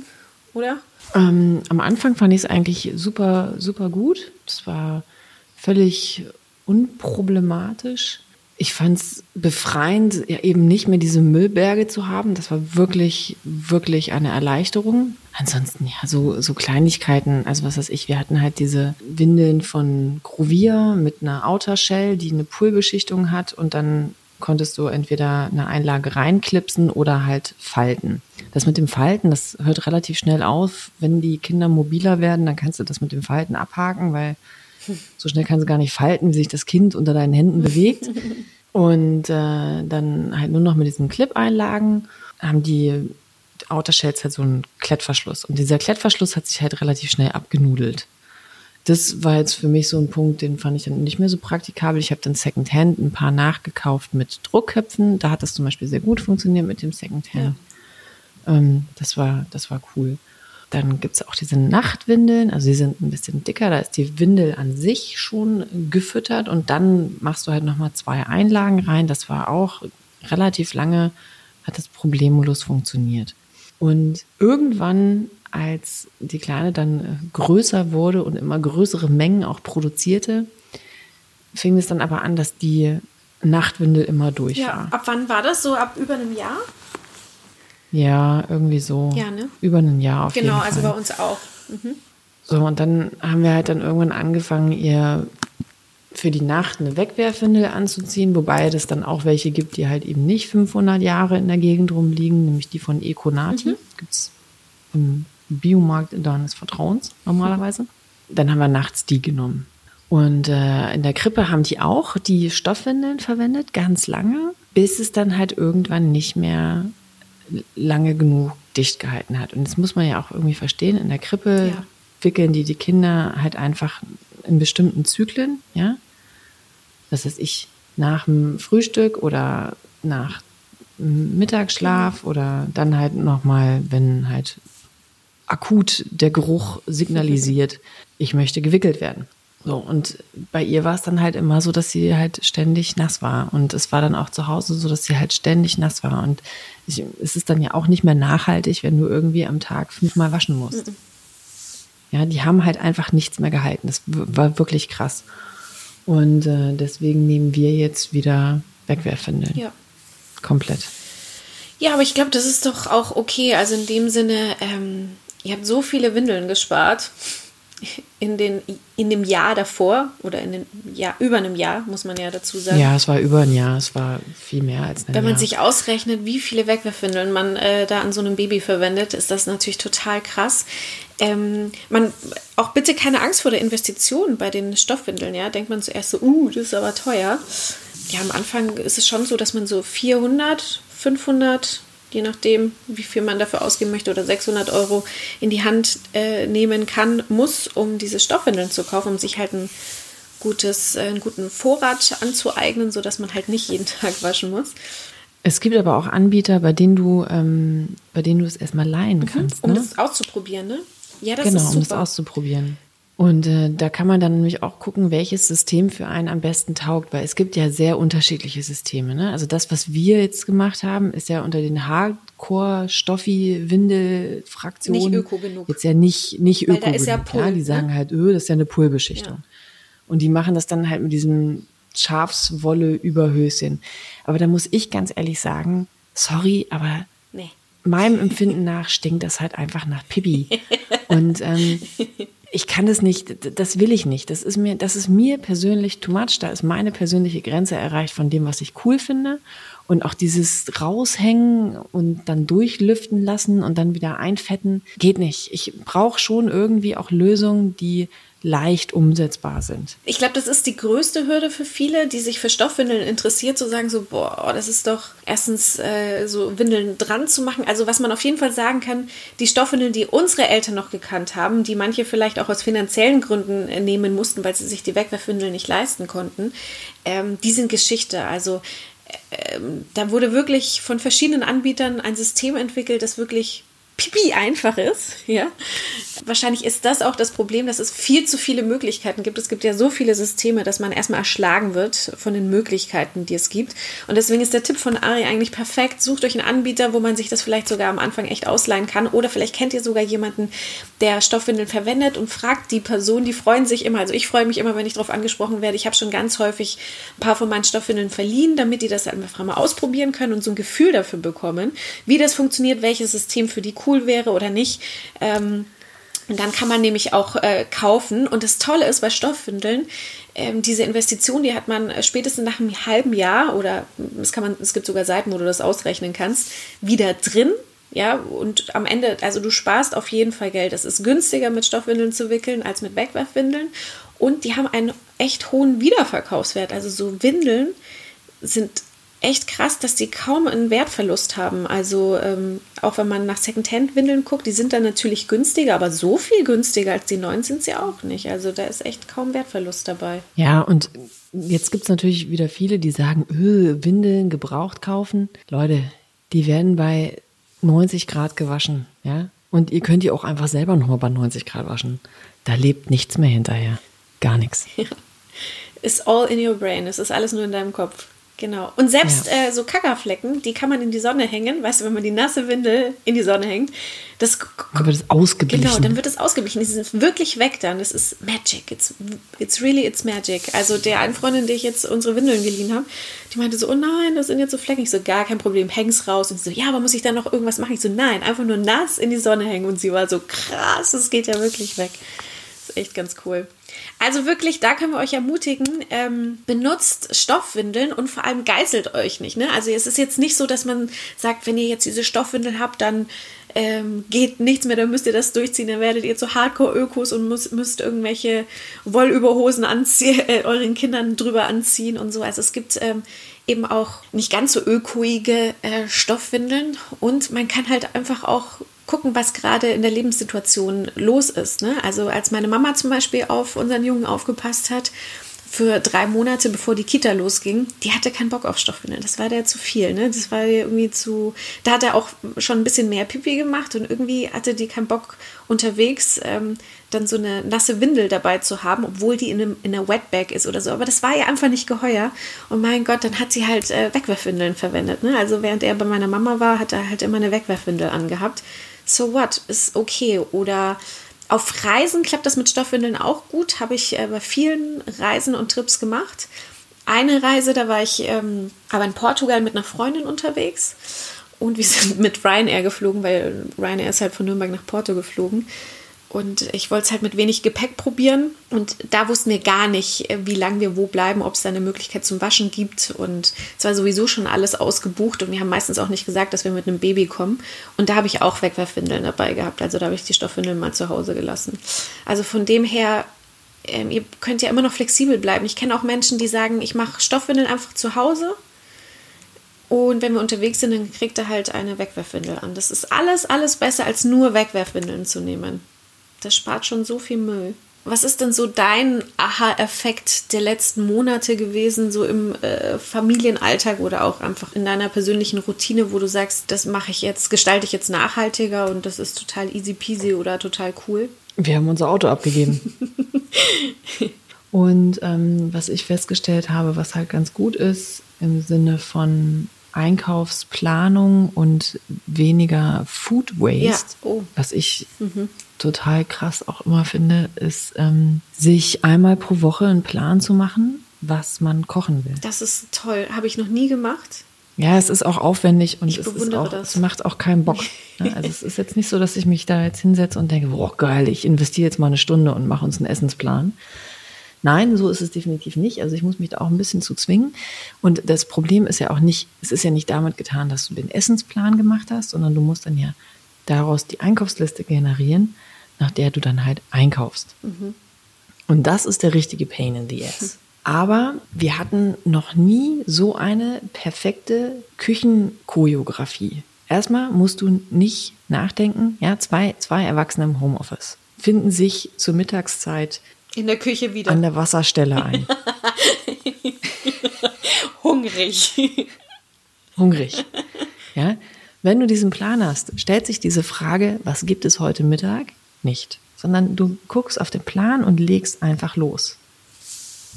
oder? Ähm, am Anfang fand ich es eigentlich super, super gut. Es war völlig unproblematisch. Ich fand es befreiend, ja, eben nicht mehr diese Müllberge zu haben. Das war wirklich, wirklich eine Erleichterung. Ansonsten, ja, so, so Kleinigkeiten, also was weiß ich, wir hatten halt diese Windeln von GroVia mit einer Outer Shell, die eine Pullbeschichtung hat, und dann konntest du entweder eine Einlage reinklipsen oder halt falten. Das mit dem Falten, das hört relativ schnell auf. Wenn die Kinder mobiler werden, dann kannst du das mit dem Falten abhaken, weil so schnell kannst du gar nicht falten, wie sich das Kind unter deinen Händen bewegt. Und äh, dann halt nur noch mit diesen Clip-Einlagen haben die Outer Shells halt so einen Klettverschluss. Und dieser Klettverschluss hat sich halt relativ schnell abgenudelt. Das war jetzt für mich so ein Punkt, den fand ich dann nicht mehr so praktikabel. Ich habe dann Secondhand ein paar nachgekauft mit Druckköpfen. Da hat das zum Beispiel sehr gut funktioniert mit dem Secondhand. Ja. Ähm, das war, das war cool. Dann gibt es auch diese Nachtwindeln, also die sind ein bisschen dicker, da ist die Windel an sich schon gefüttert, und dann machst du halt nochmal zwei Einlagen rein. Das war auch relativ lange, hat das problemlos funktioniert. Und irgendwann, als die Kleine dann größer wurde und immer größere Mengen auch produzierte, fing es dann aber an, dass die Nachtwindel immer durch ja, war. Ab wann war das? So ab über einem Jahr? Ja, irgendwie so. Ja, ne? Über ein Jahr auf genau, jeden Fall. Genau, also bei uns auch. Mhm. So, und dann haben wir halt dann irgendwann angefangen, ihr für die Nacht eine Wegwerfwindel anzuziehen, wobei es dann auch welche gibt, die halt eben nicht fünfhundert Jahre in der Gegend rumliegen, nämlich die von Ekonati. Mhm. Gibt es im Biomarkt deines Vertrauens normalerweise. Dann haben wir nachts die genommen. Und äh, in der Krippe haben die auch die Stoffwindeln verwendet, ganz lange, bis es dann halt irgendwann nicht mehr lange genug dicht gehalten hat. Und das muss man ja auch irgendwie verstehen. In der Krippe ja. wickeln die die Kinder halt einfach in bestimmten Zyklen, ja. Was weiß ich, nach dem Frühstück oder nach dem Mittagsschlaf oder dann halt nochmal, wenn halt akut der Geruch signalisiert, ich möchte gewickelt werden. So, und bei ihr war es dann halt immer so, dass sie halt ständig nass war. Und es war dann auch zu Hause so, dass sie halt ständig nass war. Und ich, es ist dann ja auch nicht mehr nachhaltig, wenn du irgendwie am Tag fünfmal waschen musst. Ja, die haben halt einfach nichts mehr gehalten. Das war wirklich krass. Und äh, deswegen nehmen wir jetzt wieder Wegwerfwindeln. Ja. Komplett. Ja, aber ich glaube, das ist doch auch okay. Also in dem Sinne, ähm, ihr habt so viele Windeln gespart. In, den, in dem Jahr davor oder in den Jahr, über einem Jahr, muss man ja dazu sagen. Ja, es war über ein Jahr, es war viel mehr als ein Jahr. Wenn man sich ausrechnet, wie viele Wegwerfwindeln man äh, da an so einem Baby verwendet, ist das natürlich total krass. Ähm, man, auch bitte keine Angst vor der Investition bei den Stoffwindeln, ja, denkt man zuerst so, uh, das ist aber teuer. Ja, am Anfang ist es schon so, dass man so vierhundert, fünfhundert, je nachdem, wie viel man dafür ausgeben möchte, oder sechshundert Euro in die Hand äh, nehmen kann, muss, um diese Stoffwindeln zu kaufen, um sich halt ein gutes, äh, einen guten Vorrat anzueignen, sodass man halt nicht jeden Tag waschen muss. Es gibt aber auch Anbieter, bei denen du, ähm, bei denen du es erstmal leihen mhm. kannst. Ne? Um das auszuprobieren, ne? Ja, das genau, ist super. Genau, um das auszuprobieren. Und äh, da kann man dann nämlich auch gucken, welches System für einen am besten taugt, weil es gibt ja sehr unterschiedliche Systeme. Ne? Also das, was wir jetzt gemacht haben, ist ja unter den Hardcore-Stoffi-Windel-Fraktionen nicht öko genug. Jetzt ja nicht, nicht öko genug. Ja Pull, ja, die sagen ne? halt, öh, das ist ja eine Pullbeschichtung. Ja. Und die machen das dann halt mit diesem Schafswolle über Höschen. Aber da muss ich ganz ehrlich sagen, sorry, aber nee. meinem Empfinden nach stinkt das halt einfach nach Pipi. Und ähm, ich kann das nicht, das will ich nicht. Das ist mir, das ist mir persönlich too much. Da ist meine persönliche Grenze erreicht von dem, was ich cool finde. Und auch dieses Raushängen und dann durchlüften lassen und dann wieder einfetten, geht nicht. Ich brauche schon irgendwie auch Lösungen, die leicht umsetzbar sind. Ich glaube, das ist die größte Hürde für viele, die sich für Stoffwindeln interessiert, zu sagen so, boah, das ist doch erstens äh, so Windeln dran zu machen. Also was man auf jeden Fall sagen kann, die Stoffwindeln, die unsere Eltern noch gekannt haben, die manche vielleicht auch aus finanziellen Gründen nehmen mussten, weil sie sich die Wegwerfwindeln nicht leisten konnten, ähm, die sind Geschichte. Also äh, da wurde wirklich von verschiedenen Anbietern ein System entwickelt, das wirklich pipi einfach ist, ja. Wahrscheinlich ist das auch das Problem, dass es viel zu viele Möglichkeiten gibt. Es gibt ja so viele Systeme, dass man erstmal erschlagen wird von den Möglichkeiten, die es gibt. Und deswegen ist der Tipp von Ari eigentlich perfekt. Sucht euch einen Anbieter, wo man sich das vielleicht sogar am Anfang echt ausleihen kann. Oder vielleicht kennt ihr sogar jemanden, der Stoffwindeln verwendet, und fragt die Person. Die freuen sich immer. Also ich freue mich immer, wenn ich darauf angesprochen werde. Ich habe schon ganz häufig ein paar von meinen Stoffwindeln verliehen, damit die das einfach mal ausprobieren können und so ein Gefühl dafür bekommen, wie das funktioniert, welches System für die Kunden cool wäre oder nicht. Ähm, und dann kann man nämlich auch äh, kaufen. Und das Tolle ist bei Stoffwindeln, ähm, diese Investition, die hat man spätestens nach einem halben Jahr, oder das kann man, es gibt sogar Seiten, wo du das ausrechnen kannst, wieder drin. Ja, und am Ende, also du sparst auf jeden Fall Geld. Es ist günstiger, mit Stoffwindeln zu wickeln, als mit Wegwerfwindeln. Und die haben einen echt hohen Wiederverkaufswert. Also so Windeln sind echt krass, dass die kaum einen Wertverlust haben. Also ähm, auch wenn man nach Secondhand-Windeln guckt, die sind dann natürlich günstiger, aber so viel günstiger als die neuen sind sie auch nicht. Also da ist echt kaum Wertverlust dabei. Ja, und jetzt gibt es natürlich wieder viele, die sagen, öh, Windeln gebraucht kaufen. Leute, die werden bei neunzig Grad gewaschen, ja? Und ihr könnt die auch einfach selber nochmal bei neunzig Grad waschen. Da lebt nichts mehr hinterher. Gar nichts. Ja. It's all in your brain. Es ist alles nur in deinem Kopf. Genau. Und selbst ja. äh, so Kackerflecken, die kann man in die Sonne hängen. Weißt du, wenn man die nasse Windel in die Sonne hängt, das, dann wird es ausgeblichen. Genau, dann wird es ausgeblichen. Die sind wirklich weg dann. Das ist Magic. It's, it's really, it's magic. Also der einen Freundin, die ich jetzt unsere Windeln geliehen habe, die meinte so, oh nein, das sind jetzt so Flecken. Ich so, gar kein Problem, häng's raus. Und sie so, ja, aber muss ich dann noch irgendwas machen? Ich so, nein, einfach nur nass in die Sonne hängen. Und sie war so, krass, das geht ja wirklich weg. Das ist echt ganz cool. Also wirklich, da können wir euch ermutigen, ähm, benutzt Stoffwindeln und vor allem geißelt euch nicht. Ne? Also es ist jetzt nicht so, dass man sagt, wenn ihr jetzt diese Stoffwindeln habt, dann ähm, geht nichts mehr, dann müsst ihr das durchziehen, dann werdet ihr zu Hardcore-Ökos und müsst, müsst irgendwelche Wollüberhosen anzie- äh, euren Kindern drüber anziehen und so. Also es gibt ähm, eben auch nicht ganz so ökoige äh, Stoffwindeln, und man kann halt einfach auch gucken, was gerade in der Lebenssituation los ist. Ne? Also als meine Mama zum Beispiel auf unseren Jungen aufgepasst hat, für drei Monate, bevor die Kita losging, die hatte keinen Bock auf Stoffwindeln. Das war der zu viel. Ne? Das war der irgendwie zu... Da hat er auch schon ein bisschen mehr Pipi gemacht, und irgendwie hatte die keinen Bock, unterwegs ähm, dann so eine nasse Windel dabei zu haben, obwohl die in, einem, in einer Wetbag ist oder so. Aber das war ihr einfach nicht geheuer. Und mein Gott, dann hat sie halt äh, Wegwerfwindeln verwendet. Ne? Also während er bei meiner Mama war, hat er halt immer eine Wegwerfwindel angehabt. So what? Ist okay. Oder auf Reisen klappt das mit Stoffwindeln auch gut. Habe ich äh, bei vielen Reisen und Trips gemacht. Eine Reise, da war ich ähm, aber in Portugal mit einer Freundin unterwegs. Und wir sind mit Ryanair geflogen, weil Ryanair ist halt von Nürnberg nach Porto geflogen. Und ich wollte es halt mit wenig Gepäck probieren. Und da wussten wir gar nicht, wie lange wir wo bleiben, ob es da eine Möglichkeit zum Waschen gibt. Und es war sowieso schon alles ausgebucht. Und wir haben meistens auch nicht gesagt, dass wir mit einem Baby kommen. Und da habe ich auch Wegwerfwindeln dabei gehabt. Also da habe ich die Stoffwindeln mal zu Hause gelassen. Also von dem her, ihr könnt ja immer noch flexibel bleiben. Ich kenne auch Menschen, die sagen, ich mache Stoffwindeln einfach zu Hause. Und wenn wir unterwegs sind, dann kriegt er halt eine Wegwerfwindel an. Das ist alles, alles besser, als nur Wegwerfwindeln zu nehmen. Das spart schon so viel Müll. Was ist denn so dein Aha-Effekt der letzten Monate gewesen, so im äh, Familienalltag oder auch einfach in deiner persönlichen Routine, wo du sagst, das mache ich jetzt, gestalte ich jetzt nachhaltiger und das ist total easy peasy oder total cool? Wir haben unser Auto abgegeben. Und ähm, was ich festgestellt habe, was halt ganz gut ist, im Sinne von Einkaufsplanung und weniger Food Waste, ja. Oh. Was ich mhm. total krass auch immer finde, ist, ähm, sich einmal pro Woche einen Plan zu machen, was man kochen will. Das ist toll, habe ich noch nie gemacht. Ja, es ist auch aufwendig und ich es, ist auch, das. es macht auch keinen Bock. Ne? Also es ist jetzt nicht so, dass ich mich da jetzt hinsetze und denke, boah geil, ich investiere jetzt mal eine Stunde und mache uns einen Essensplan. Nein, so ist es definitiv nicht. Also ich muss mich da auch ein bisschen zu zwingen. Und das Problem ist ja auch nicht, es ist ja nicht damit getan, dass du den Essensplan gemacht hast, sondern du musst dann ja daraus die Einkaufsliste generieren, nach der du dann halt einkaufst. Mhm. Und das ist der richtige Pain in the Ass. Aber wir hatten noch nie so eine perfekte Küchenchoreografie. Erstmal musst du nicht nachdenken, ja, zwei, zwei Erwachsene im Homeoffice finden sich zur Mittagszeit in der Küche wieder an der Wasserstelle ein. Hungrig. Hungrig. Ja? Wenn du diesen Plan hast, stellt sich diese Frage, was gibt es heute Mittag? Nicht. Sondern du guckst auf den Plan und legst einfach los.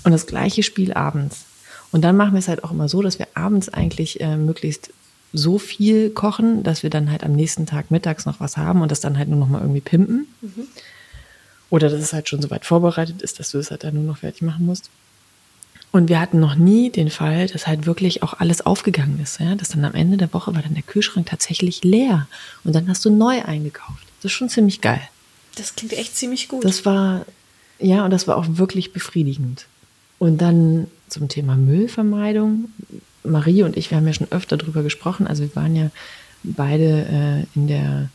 Und das gleiche Spiel abends. Und dann machen wir es halt auch immer so, dass wir abends eigentlich äh, möglichst so viel kochen, dass wir dann halt am nächsten Tag mittags noch was haben und das dann halt nur noch mal irgendwie pimpen. Mhm. Oder dass es halt schon so weit vorbereitet ist, dass du es halt dann nur noch fertig machen musst. Und wir hatten noch nie den Fall, dass halt wirklich auch alles aufgegangen ist. Ja? Dass dann am Ende der Woche war dann der Kühlschrank tatsächlich leer. Und dann hast du neu eingekauft. Das ist schon ziemlich geil. Das klingt echt ziemlich gut. Das war, ja, und das war auch wirklich befriedigend. Und dann zum Thema Müllvermeidung. Marie und ich, wir haben ja schon öfter drüber gesprochen. Also wir waren ja beide äh, in der,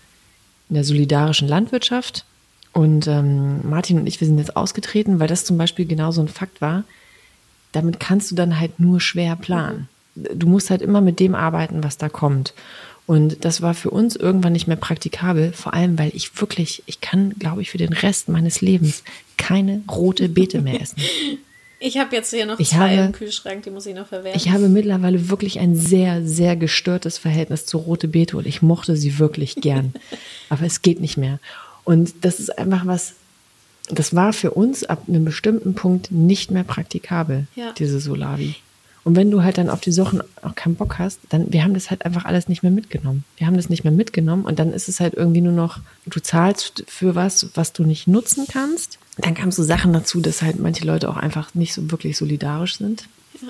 in der solidarischen Landwirtschaft. Und ähm, Martin und ich, wir sind jetzt ausgetreten, weil das zum Beispiel genau so ein Fakt war. Damit kannst du dann halt nur schwer planen. Du musst halt immer mit dem arbeiten, was da kommt. Und das war für uns irgendwann nicht mehr praktikabel, vor allem, weil ich wirklich, ich kann, glaube ich, für den Rest meines Lebens keine rote Beete mehr essen. Ich habe jetzt hier noch ich zwei habe, im Kühlschrank, die muss ich noch verwerten. Ich habe mittlerweile wirklich ein sehr, sehr gestörtes Verhältnis zu rote Beete und ich mochte sie wirklich gern. Aber es geht nicht mehr. Und das ist einfach was, das war für uns ab einem bestimmten Punkt nicht mehr praktikabel, ja. Diese Solavi. Und wenn du halt dann auf die Sachen auch keinen Bock hast, dann, wir haben das halt einfach alles nicht mehr mitgenommen. Wir haben das nicht mehr mitgenommen und dann ist es halt irgendwie nur noch, du zahlst für was, was du nicht nutzen kannst. Dann kamen so Sachen dazu, dass halt manche Leute auch einfach nicht so wirklich solidarisch sind. Ja.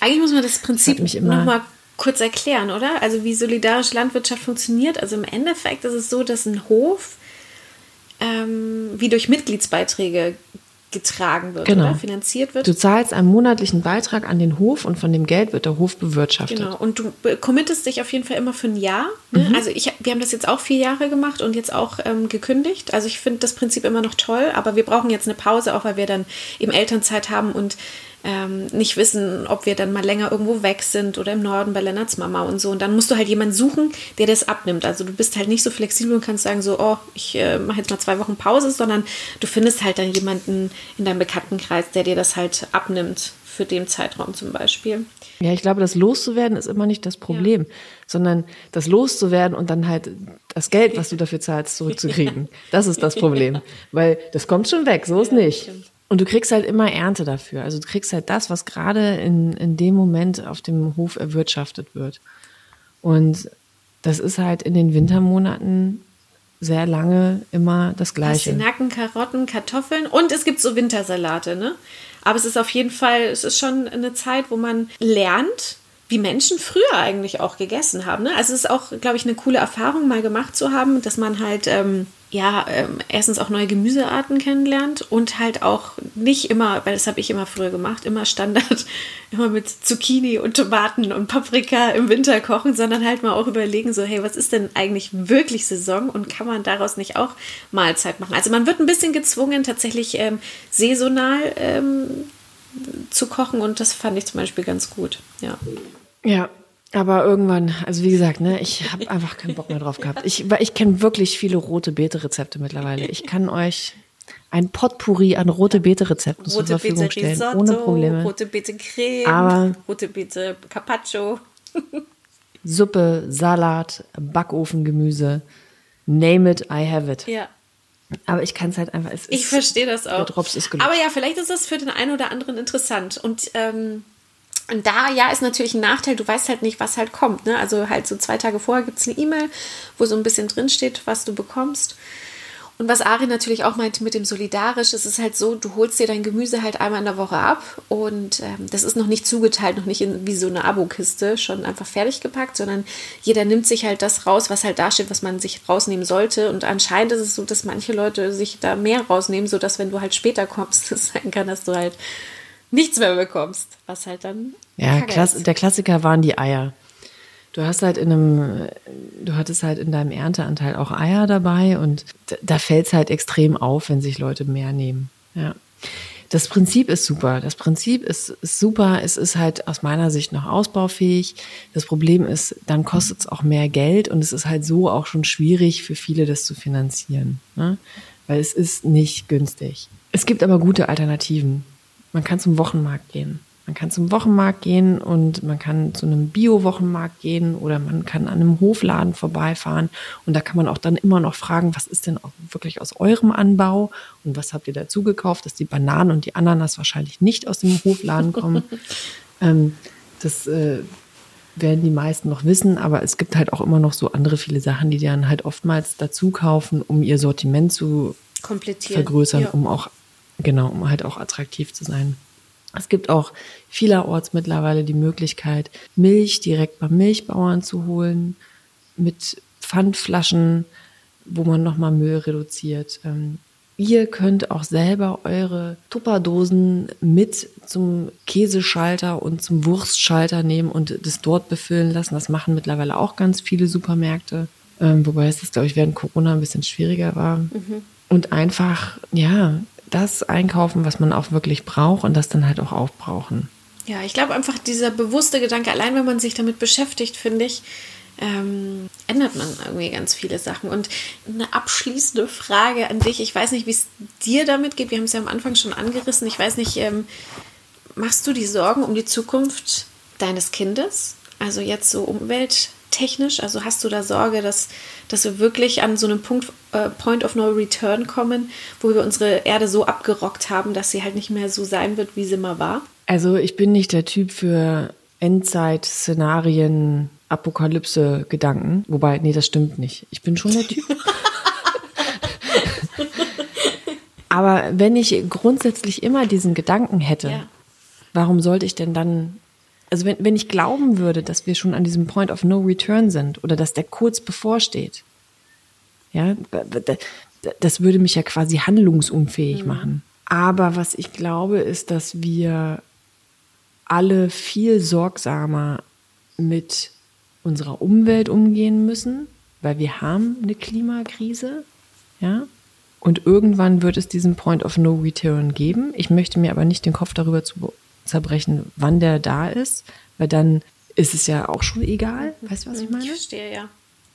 Eigentlich muss man das Prinzip nochmal kurz erklären, oder? Also wie solidarische Landwirtschaft funktioniert. Also im Endeffekt ist es so, dass ein Hof ähm, wie durch Mitgliedsbeiträge getragen wird, genau. Oder finanziert wird. Du zahlst einen monatlichen Beitrag an den Hof und von dem Geld wird der Hof bewirtschaftet. Genau, und du committest dich auf jeden Fall immer für ein Jahr. Ne? Mhm. Also ich, wir haben das jetzt auch vier Jahre gemacht und jetzt auch ähm, gekündigt. Also ich finde das Prinzip immer noch toll, aber wir brauchen jetzt eine Pause, auch weil wir dann eben Elternzeit haben und ähm, nicht wissen, ob wir dann mal länger irgendwo weg sind oder im Norden bei Lennarts Mama und so. Und dann musst du halt jemanden suchen, der das abnimmt. Also du bist halt nicht so flexibel und kannst sagen so, oh, ich äh, mache jetzt mal zwei Wochen Pause, sondern du findest halt dann jemanden in deinem Bekanntenkreis, der dir das halt abnimmt für den Zeitraum zum Beispiel. Ja, ich glaube, das loszuwerden ist immer nicht das Problem, ja. Sondern das loszuwerden und dann halt das Geld, was du dafür zahlst, zurückzukriegen. Das ist das Problem, ja. Weil das kommt schon weg, so ist ja, nicht. Stimmt. Und du kriegst halt immer Ernte dafür. Also du kriegst halt das, was gerade in, in dem Moment auf dem Hof erwirtschaftet wird. Und das ist halt in den Wintermonaten sehr lange immer das Gleiche. Pastinaken, Karotten, Kartoffeln und es gibt so Wintersalate, ne? Aber es ist auf jeden Fall, es ist schon eine Zeit, wo man lernt, wie Menschen früher eigentlich auch gegessen haben, ne? Also es ist auch, glaube ich, eine coole Erfahrung mal gemacht zu haben, dass man halt... Ähm, ja, ähm, erstens auch neue Gemüsearten kennenlernt und halt auch nicht immer, weil das habe ich immer früher gemacht, immer Standard, immer mit Zucchini und Tomaten und Paprika im Winter kochen, sondern halt mal auch überlegen so, hey, was ist denn eigentlich wirklich Saison und kann man daraus nicht auch Mahlzeit machen? Also man wird ein bisschen gezwungen, tatsächlich ähm, saisonal ähm, zu kochen und das fand ich zum Beispiel ganz gut, ja. Ja. Aber irgendwann, also wie gesagt, ne, ich habe einfach keinen Bock mehr drauf gehabt. Ich, ich kenne wirklich viele Rote-Beete-Rezepte mittlerweile. Ich kann euch ein Potpourri an Rote-Beete-Rezepten rote zur Verfügung Beete stellen, Risotto, ohne Probleme. Rote-Beete-Creme, Rote-Beete-Carpaccio. Suppe, Salat, Backofengemüse, name it, I have it. Ja. Aber ich kann es halt einfach... Es ich verstehe das auch. Der Drops ist gelöst. Aber ja, vielleicht ist das für den einen oder anderen interessant. Und... Ähm, Und da, ja, ist natürlich ein Nachteil, du weißt halt nicht, was halt kommt. Ne? Also halt so zwei Tage vorher gibt es eine E-Mail, wo so ein bisschen drinsteht, was du bekommst. Und was Ari natürlich auch meinte mit dem solidarisch, es ist halt so, du holst dir dein Gemüse halt einmal in der Woche ab und ähm, das ist noch nicht zugeteilt, noch nicht in, wie so eine Abokiste, schon einfach fertig gepackt, sondern jeder nimmt sich halt das raus, was halt da steht, was man sich rausnehmen sollte. Und anscheinend ist es so, dass manche Leute sich da mehr rausnehmen, sodass, wenn du halt später kommst, das sein kann, dass du halt nichts mehr bekommst, was halt dann ja, Klass- der Klassiker waren die Eier. Du hast halt in einem, du hattest halt in deinem Ernteanteil auch Eier dabei und da, da fällt es halt extrem auf, wenn sich Leute mehr nehmen. Ja. Das Prinzip ist super. Das Prinzip ist, ist super. Es ist halt aus meiner Sicht noch ausbaufähig. Das Problem ist, dann kostet es auch mehr Geld und es ist halt so auch schon schwierig für viele, das zu finanzieren, ne? Weil es ist nicht günstig. Es gibt aber gute Alternativen. Man kann zum Wochenmarkt gehen. Man kann zum Wochenmarkt gehen und man kann zu einem Bio-Wochenmarkt gehen oder man kann an einem Hofladen vorbeifahren und da kann man auch dann immer noch fragen, was ist denn auch wirklich aus eurem Anbau und was habt ihr dazu gekauft, dass die Bananen und die Ananas wahrscheinlich nicht aus dem Hofladen kommen. ähm, das äh, werden die meisten noch wissen, aber es gibt halt auch immer noch so andere viele Sachen, die dann halt oftmals dazu kaufen, um ihr Sortiment zu vergrößern, ja. um auch genau, um halt auch attraktiv zu sein. Es gibt auch vielerorts mittlerweile die Möglichkeit, Milch direkt beim Milchbauern zu holen, mit Pfandflaschen, wo man nochmal Müll reduziert. Ähm, ihr könnt auch selber eure Tupperdosen mit zum Käseschalter und zum Wurstschalter nehmen und das dort befüllen lassen. Das machen mittlerweile auch ganz viele Supermärkte, ähm, wobei es das, glaube ich, während Corona ein bisschen schwieriger war. Mhm. Und einfach, ja, das einkaufen, was man auch wirklich braucht und das dann halt auch aufbrauchen. Ja, ich glaube einfach dieser bewusste Gedanke, allein wenn man sich damit beschäftigt, finde ich, ähm, ändert man irgendwie ganz viele Sachen. Und eine abschließende Frage an dich, ich weiß nicht, wie es dir damit geht, wir haben es ja am Anfang schon angerissen, ich weiß nicht, ähm, machst du die Sorgen um die Zukunft deines Kindes? Also jetzt so umwelttechnisch, also hast du da Sorge, dass, dass wir wirklich an so einem Punkt, äh, Point of No Return kommen, wo wir unsere Erde so abgerockt haben, dass sie halt nicht mehr so sein wird, wie sie mal war? Also ich bin nicht der Typ für Endzeit-Szenarien, Apokalypse-Gedanken. Wobei, nee, das stimmt nicht. Ich bin schon der Typ. Aber wenn ich grundsätzlich immer diesen Gedanken hätte, ja. warum sollte ich denn dann... Also wenn, wenn ich glauben würde, dass wir schon an diesem Point of No Return sind oder dass der kurz bevorsteht, ja, das würde mich ja quasi handlungsunfähig mhm. machen. Aber was ich glaube, ist, dass wir alle viel sorgsamer mit unserer Umwelt umgehen müssen, weil wir haben eine Klimakrise, ja. Und irgendwann wird es diesen Point of No Return geben. Ich möchte mir aber nicht den Kopf darüber zu beobachten. zerbrechen, wann der da ist, weil dann ist es ja auch schon egal. Weißt du, was ich meine? Ich verstehe, ja.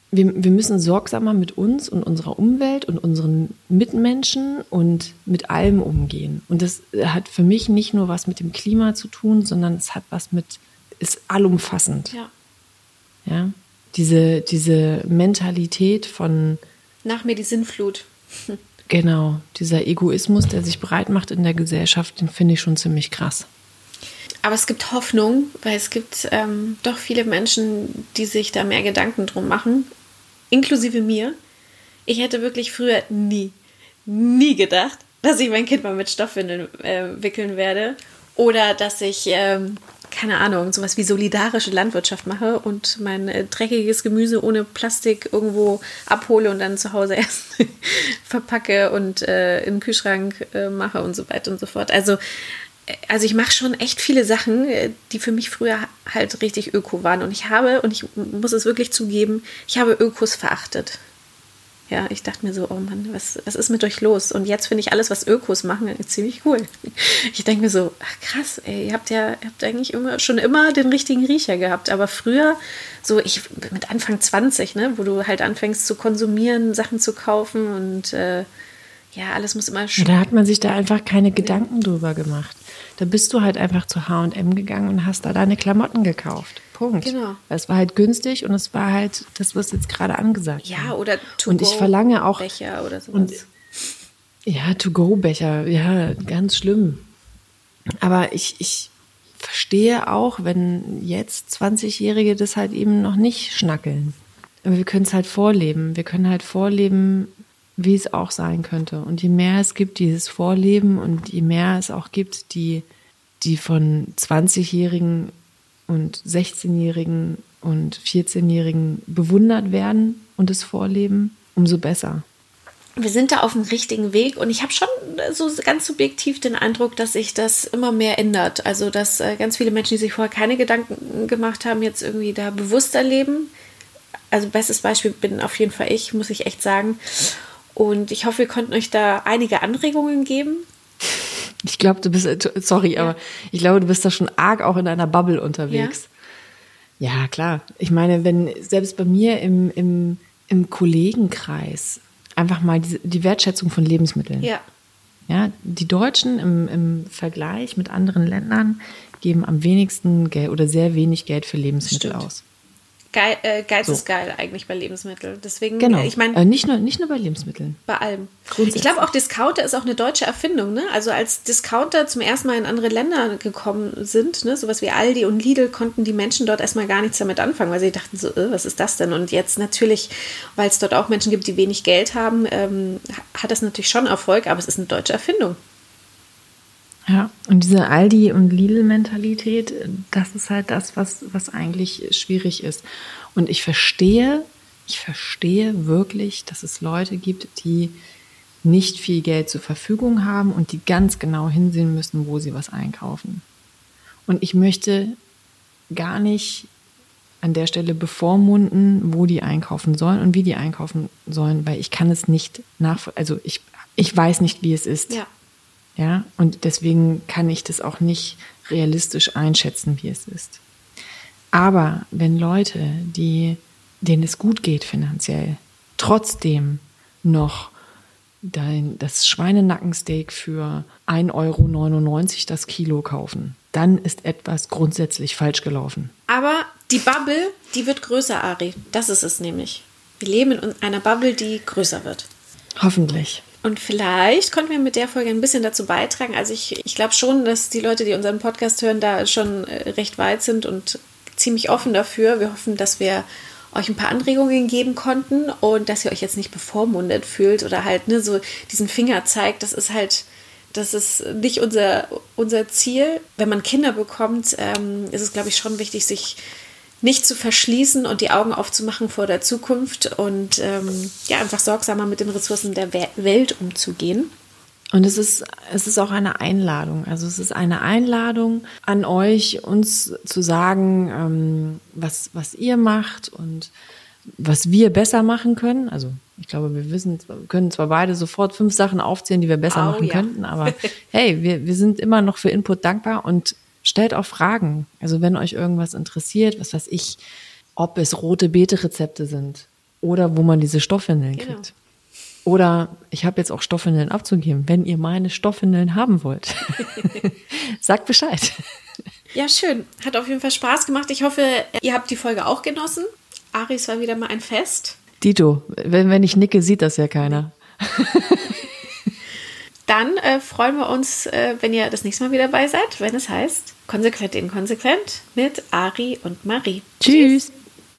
Wir, wir müssen sorgsamer mit uns und unserer Umwelt und unseren Mitmenschen und mit allem umgehen. Und das hat für mich nicht nur was mit dem Klima zu tun, sondern es hat was mit, ist allumfassend. Ja. Ja? Diese, diese Mentalität von... Nach mir die Sinnflut. Genau, dieser Egoismus, der sich breit macht in der Gesellschaft, den finde ich schon ziemlich krass. Aber es gibt Hoffnung, weil es gibt ähm, doch viele Menschen, die sich da mehr Gedanken drum machen, inklusive mir. Ich hätte wirklich früher nie, nie gedacht, dass ich mein Kind mal mit Stoffwindeln äh, wickeln werde oder dass ich, ähm, keine Ahnung, sowas wie solidarische Landwirtschaft mache und mein äh, dreckiges Gemüse ohne Plastik irgendwo abhole und dann zu Hause erst verpacke und äh, im Kühlschrank äh, mache und so weiter und so fort. Also Also ich mache schon echt viele Sachen, die für mich früher halt richtig öko waren. Und ich habe, und ich muss es wirklich zugeben, ich habe Ökos verachtet. Ja, ich dachte mir so, oh Mann, was, was ist mit euch los? Und jetzt finde ich alles, was Ökos machen, ziemlich cool. Ich denke mir so, ach krass, ey, ihr habt ja ihr habt eigentlich immer, schon immer den richtigen Riecher gehabt. Aber früher, so ich mit Anfang zwanzig, ne, wo du halt anfängst zu konsumieren, Sachen zu kaufen und äh, ja, alles muss immer schön. Da hat man sich da einfach keine Gedanken drüber gemacht. Da bist du halt einfach zu H und M gegangen und hast da deine Klamotten gekauft. Punkt. Genau. Weil es war halt günstig und es war halt das, was jetzt gerade angesagt ja, war. Oder To-Go-Becher oder sowas. Und, ja, To-Go-Becher, ja, ganz schlimm. Aber ich, ich verstehe auch, wenn jetzt zwanzigjährige das halt eben noch nicht schnackeln. Aber wir können es halt vorleben. Wir können halt vorleben, wie es auch sein könnte. Und je mehr es gibt, dieses Vorleben, und je mehr es auch gibt, die, die von zwanzigjährigen und sechzehnjährigen und vierzehnjährigen bewundert werden und das Vorleben, umso besser. Wir sind da auf dem richtigen Weg, und ich habe schon so ganz subjektiv den Eindruck, dass sich das immer mehr ändert. Also, dass ganz viele Menschen, die sich vorher keine Gedanken gemacht haben, jetzt irgendwie da bewusster leben. Also, bestes Beispiel bin auf jeden Fall ich, muss ich echt sagen. Und ich hoffe, wir konnten euch da einige Anregungen geben. Ich glaube, du bist, sorry, ja. aber ich glaube, du bist da schon arg auch in einer Bubble unterwegs. Ja, ja klar. Ich meine, wenn selbst bei mir im, im, im Kollegenkreis einfach mal die, die Wertschätzung von Lebensmitteln. Ja. Ja, die Deutschen im, im Vergleich mit anderen Ländern geben am wenigsten Geld oder sehr wenig Geld für Lebensmittel Stimmt. aus. Geil, äh, Geiz so. Ist geil eigentlich bei Lebensmitteln. Deswegen, genau. äh, ich meine, äh, nicht nur nicht nur bei Lebensmitteln. Bei allem. Ich glaube auch, Discounter ist auch eine deutsche Erfindung, ne? Also als Discounter zum ersten Mal in andere Länder gekommen sind, ne, sowas wie Aldi und Lidl, konnten die Menschen dort erstmal gar nichts damit anfangen, weil sie dachten so, äh, was ist das denn? Und jetzt natürlich, weil es dort auch Menschen gibt, die wenig Geld haben, ähm, hat das natürlich schon Erfolg, aber es ist eine deutsche Erfindung. Ja, und diese Aldi- und Lidl-Mentalität, das ist halt das, was, was eigentlich schwierig ist. Und ich verstehe, ich verstehe wirklich, dass es Leute gibt, die nicht viel Geld zur Verfügung haben und die ganz genau hinsehen müssen, wo sie was einkaufen. Und ich möchte gar nicht an der Stelle bevormunden, wo die einkaufen sollen und wie die einkaufen sollen, weil ich kann es nicht nachvollziehen. Also ich, ich weiß nicht, wie es ist. Ja. Ja, und deswegen kann ich das auch nicht realistisch einschätzen, wie es ist. Aber wenn Leute, die, denen es gut geht finanziell, trotzdem noch dein, das Schweinenackensteak für ein Euro neunundneunzig das Kilo kaufen, dann ist etwas grundsätzlich falsch gelaufen. Aber die Bubble, die wird größer, Ari. Das ist es nämlich. Wir leben in einer Bubble, die größer wird. Hoffentlich. Und vielleicht konnten wir mit der Folge ein bisschen dazu beitragen. Also ich, ich glaube schon, dass die Leute, die unseren Podcast hören, da schon recht weit sind und ziemlich offen dafür. Wir hoffen, dass wir euch ein paar Anregungen geben konnten und dass ihr euch jetzt nicht bevormundet fühlt oder halt ne, so diesen Finger zeigt. Das ist halt, das ist nicht unser, unser Ziel. Wenn man Kinder bekommt, ähm, ist es, glaube ich, schon wichtig, sich nicht zu verschließen und die Augen aufzumachen vor der Zukunft und ähm, ja, einfach sorgsamer mit den Ressourcen der Welt umzugehen. Und es ist, es ist auch eine Einladung. Also es ist eine Einladung an euch, uns zu sagen, ähm, was, was ihr macht und was wir besser machen können. Also ich glaube, wir wissen, wir können zwar beide sofort fünf Sachen aufzählen, die wir besser oh, machen ja. könnten, aber hey, wir, wir sind immer noch für Input dankbar und stellt auch Fragen. Also wenn euch irgendwas interessiert, was weiß ich, ob es rote Beete-Rezepte sind oder wo man diese Stoffwindeln genau. kriegt. Oder ich habe jetzt auch Stoffwindeln abzugeben. Wenn ihr meine Stoffwindeln haben wollt, sagt Bescheid. Ja, schön. Hat auf jeden Fall Spaß gemacht. Ich hoffe, ihr habt die Folge auch genossen. Ari, es war wieder mal ein Fest. Dito, wenn, wenn ich nicke, sieht das ja keiner. Dann äh, freuen wir uns, äh, wenn ihr das nächste Mal wieder dabei seid, wenn es heißt Konsequent inkonsequent mit Ari und Marie. Tschüss! Tschüss.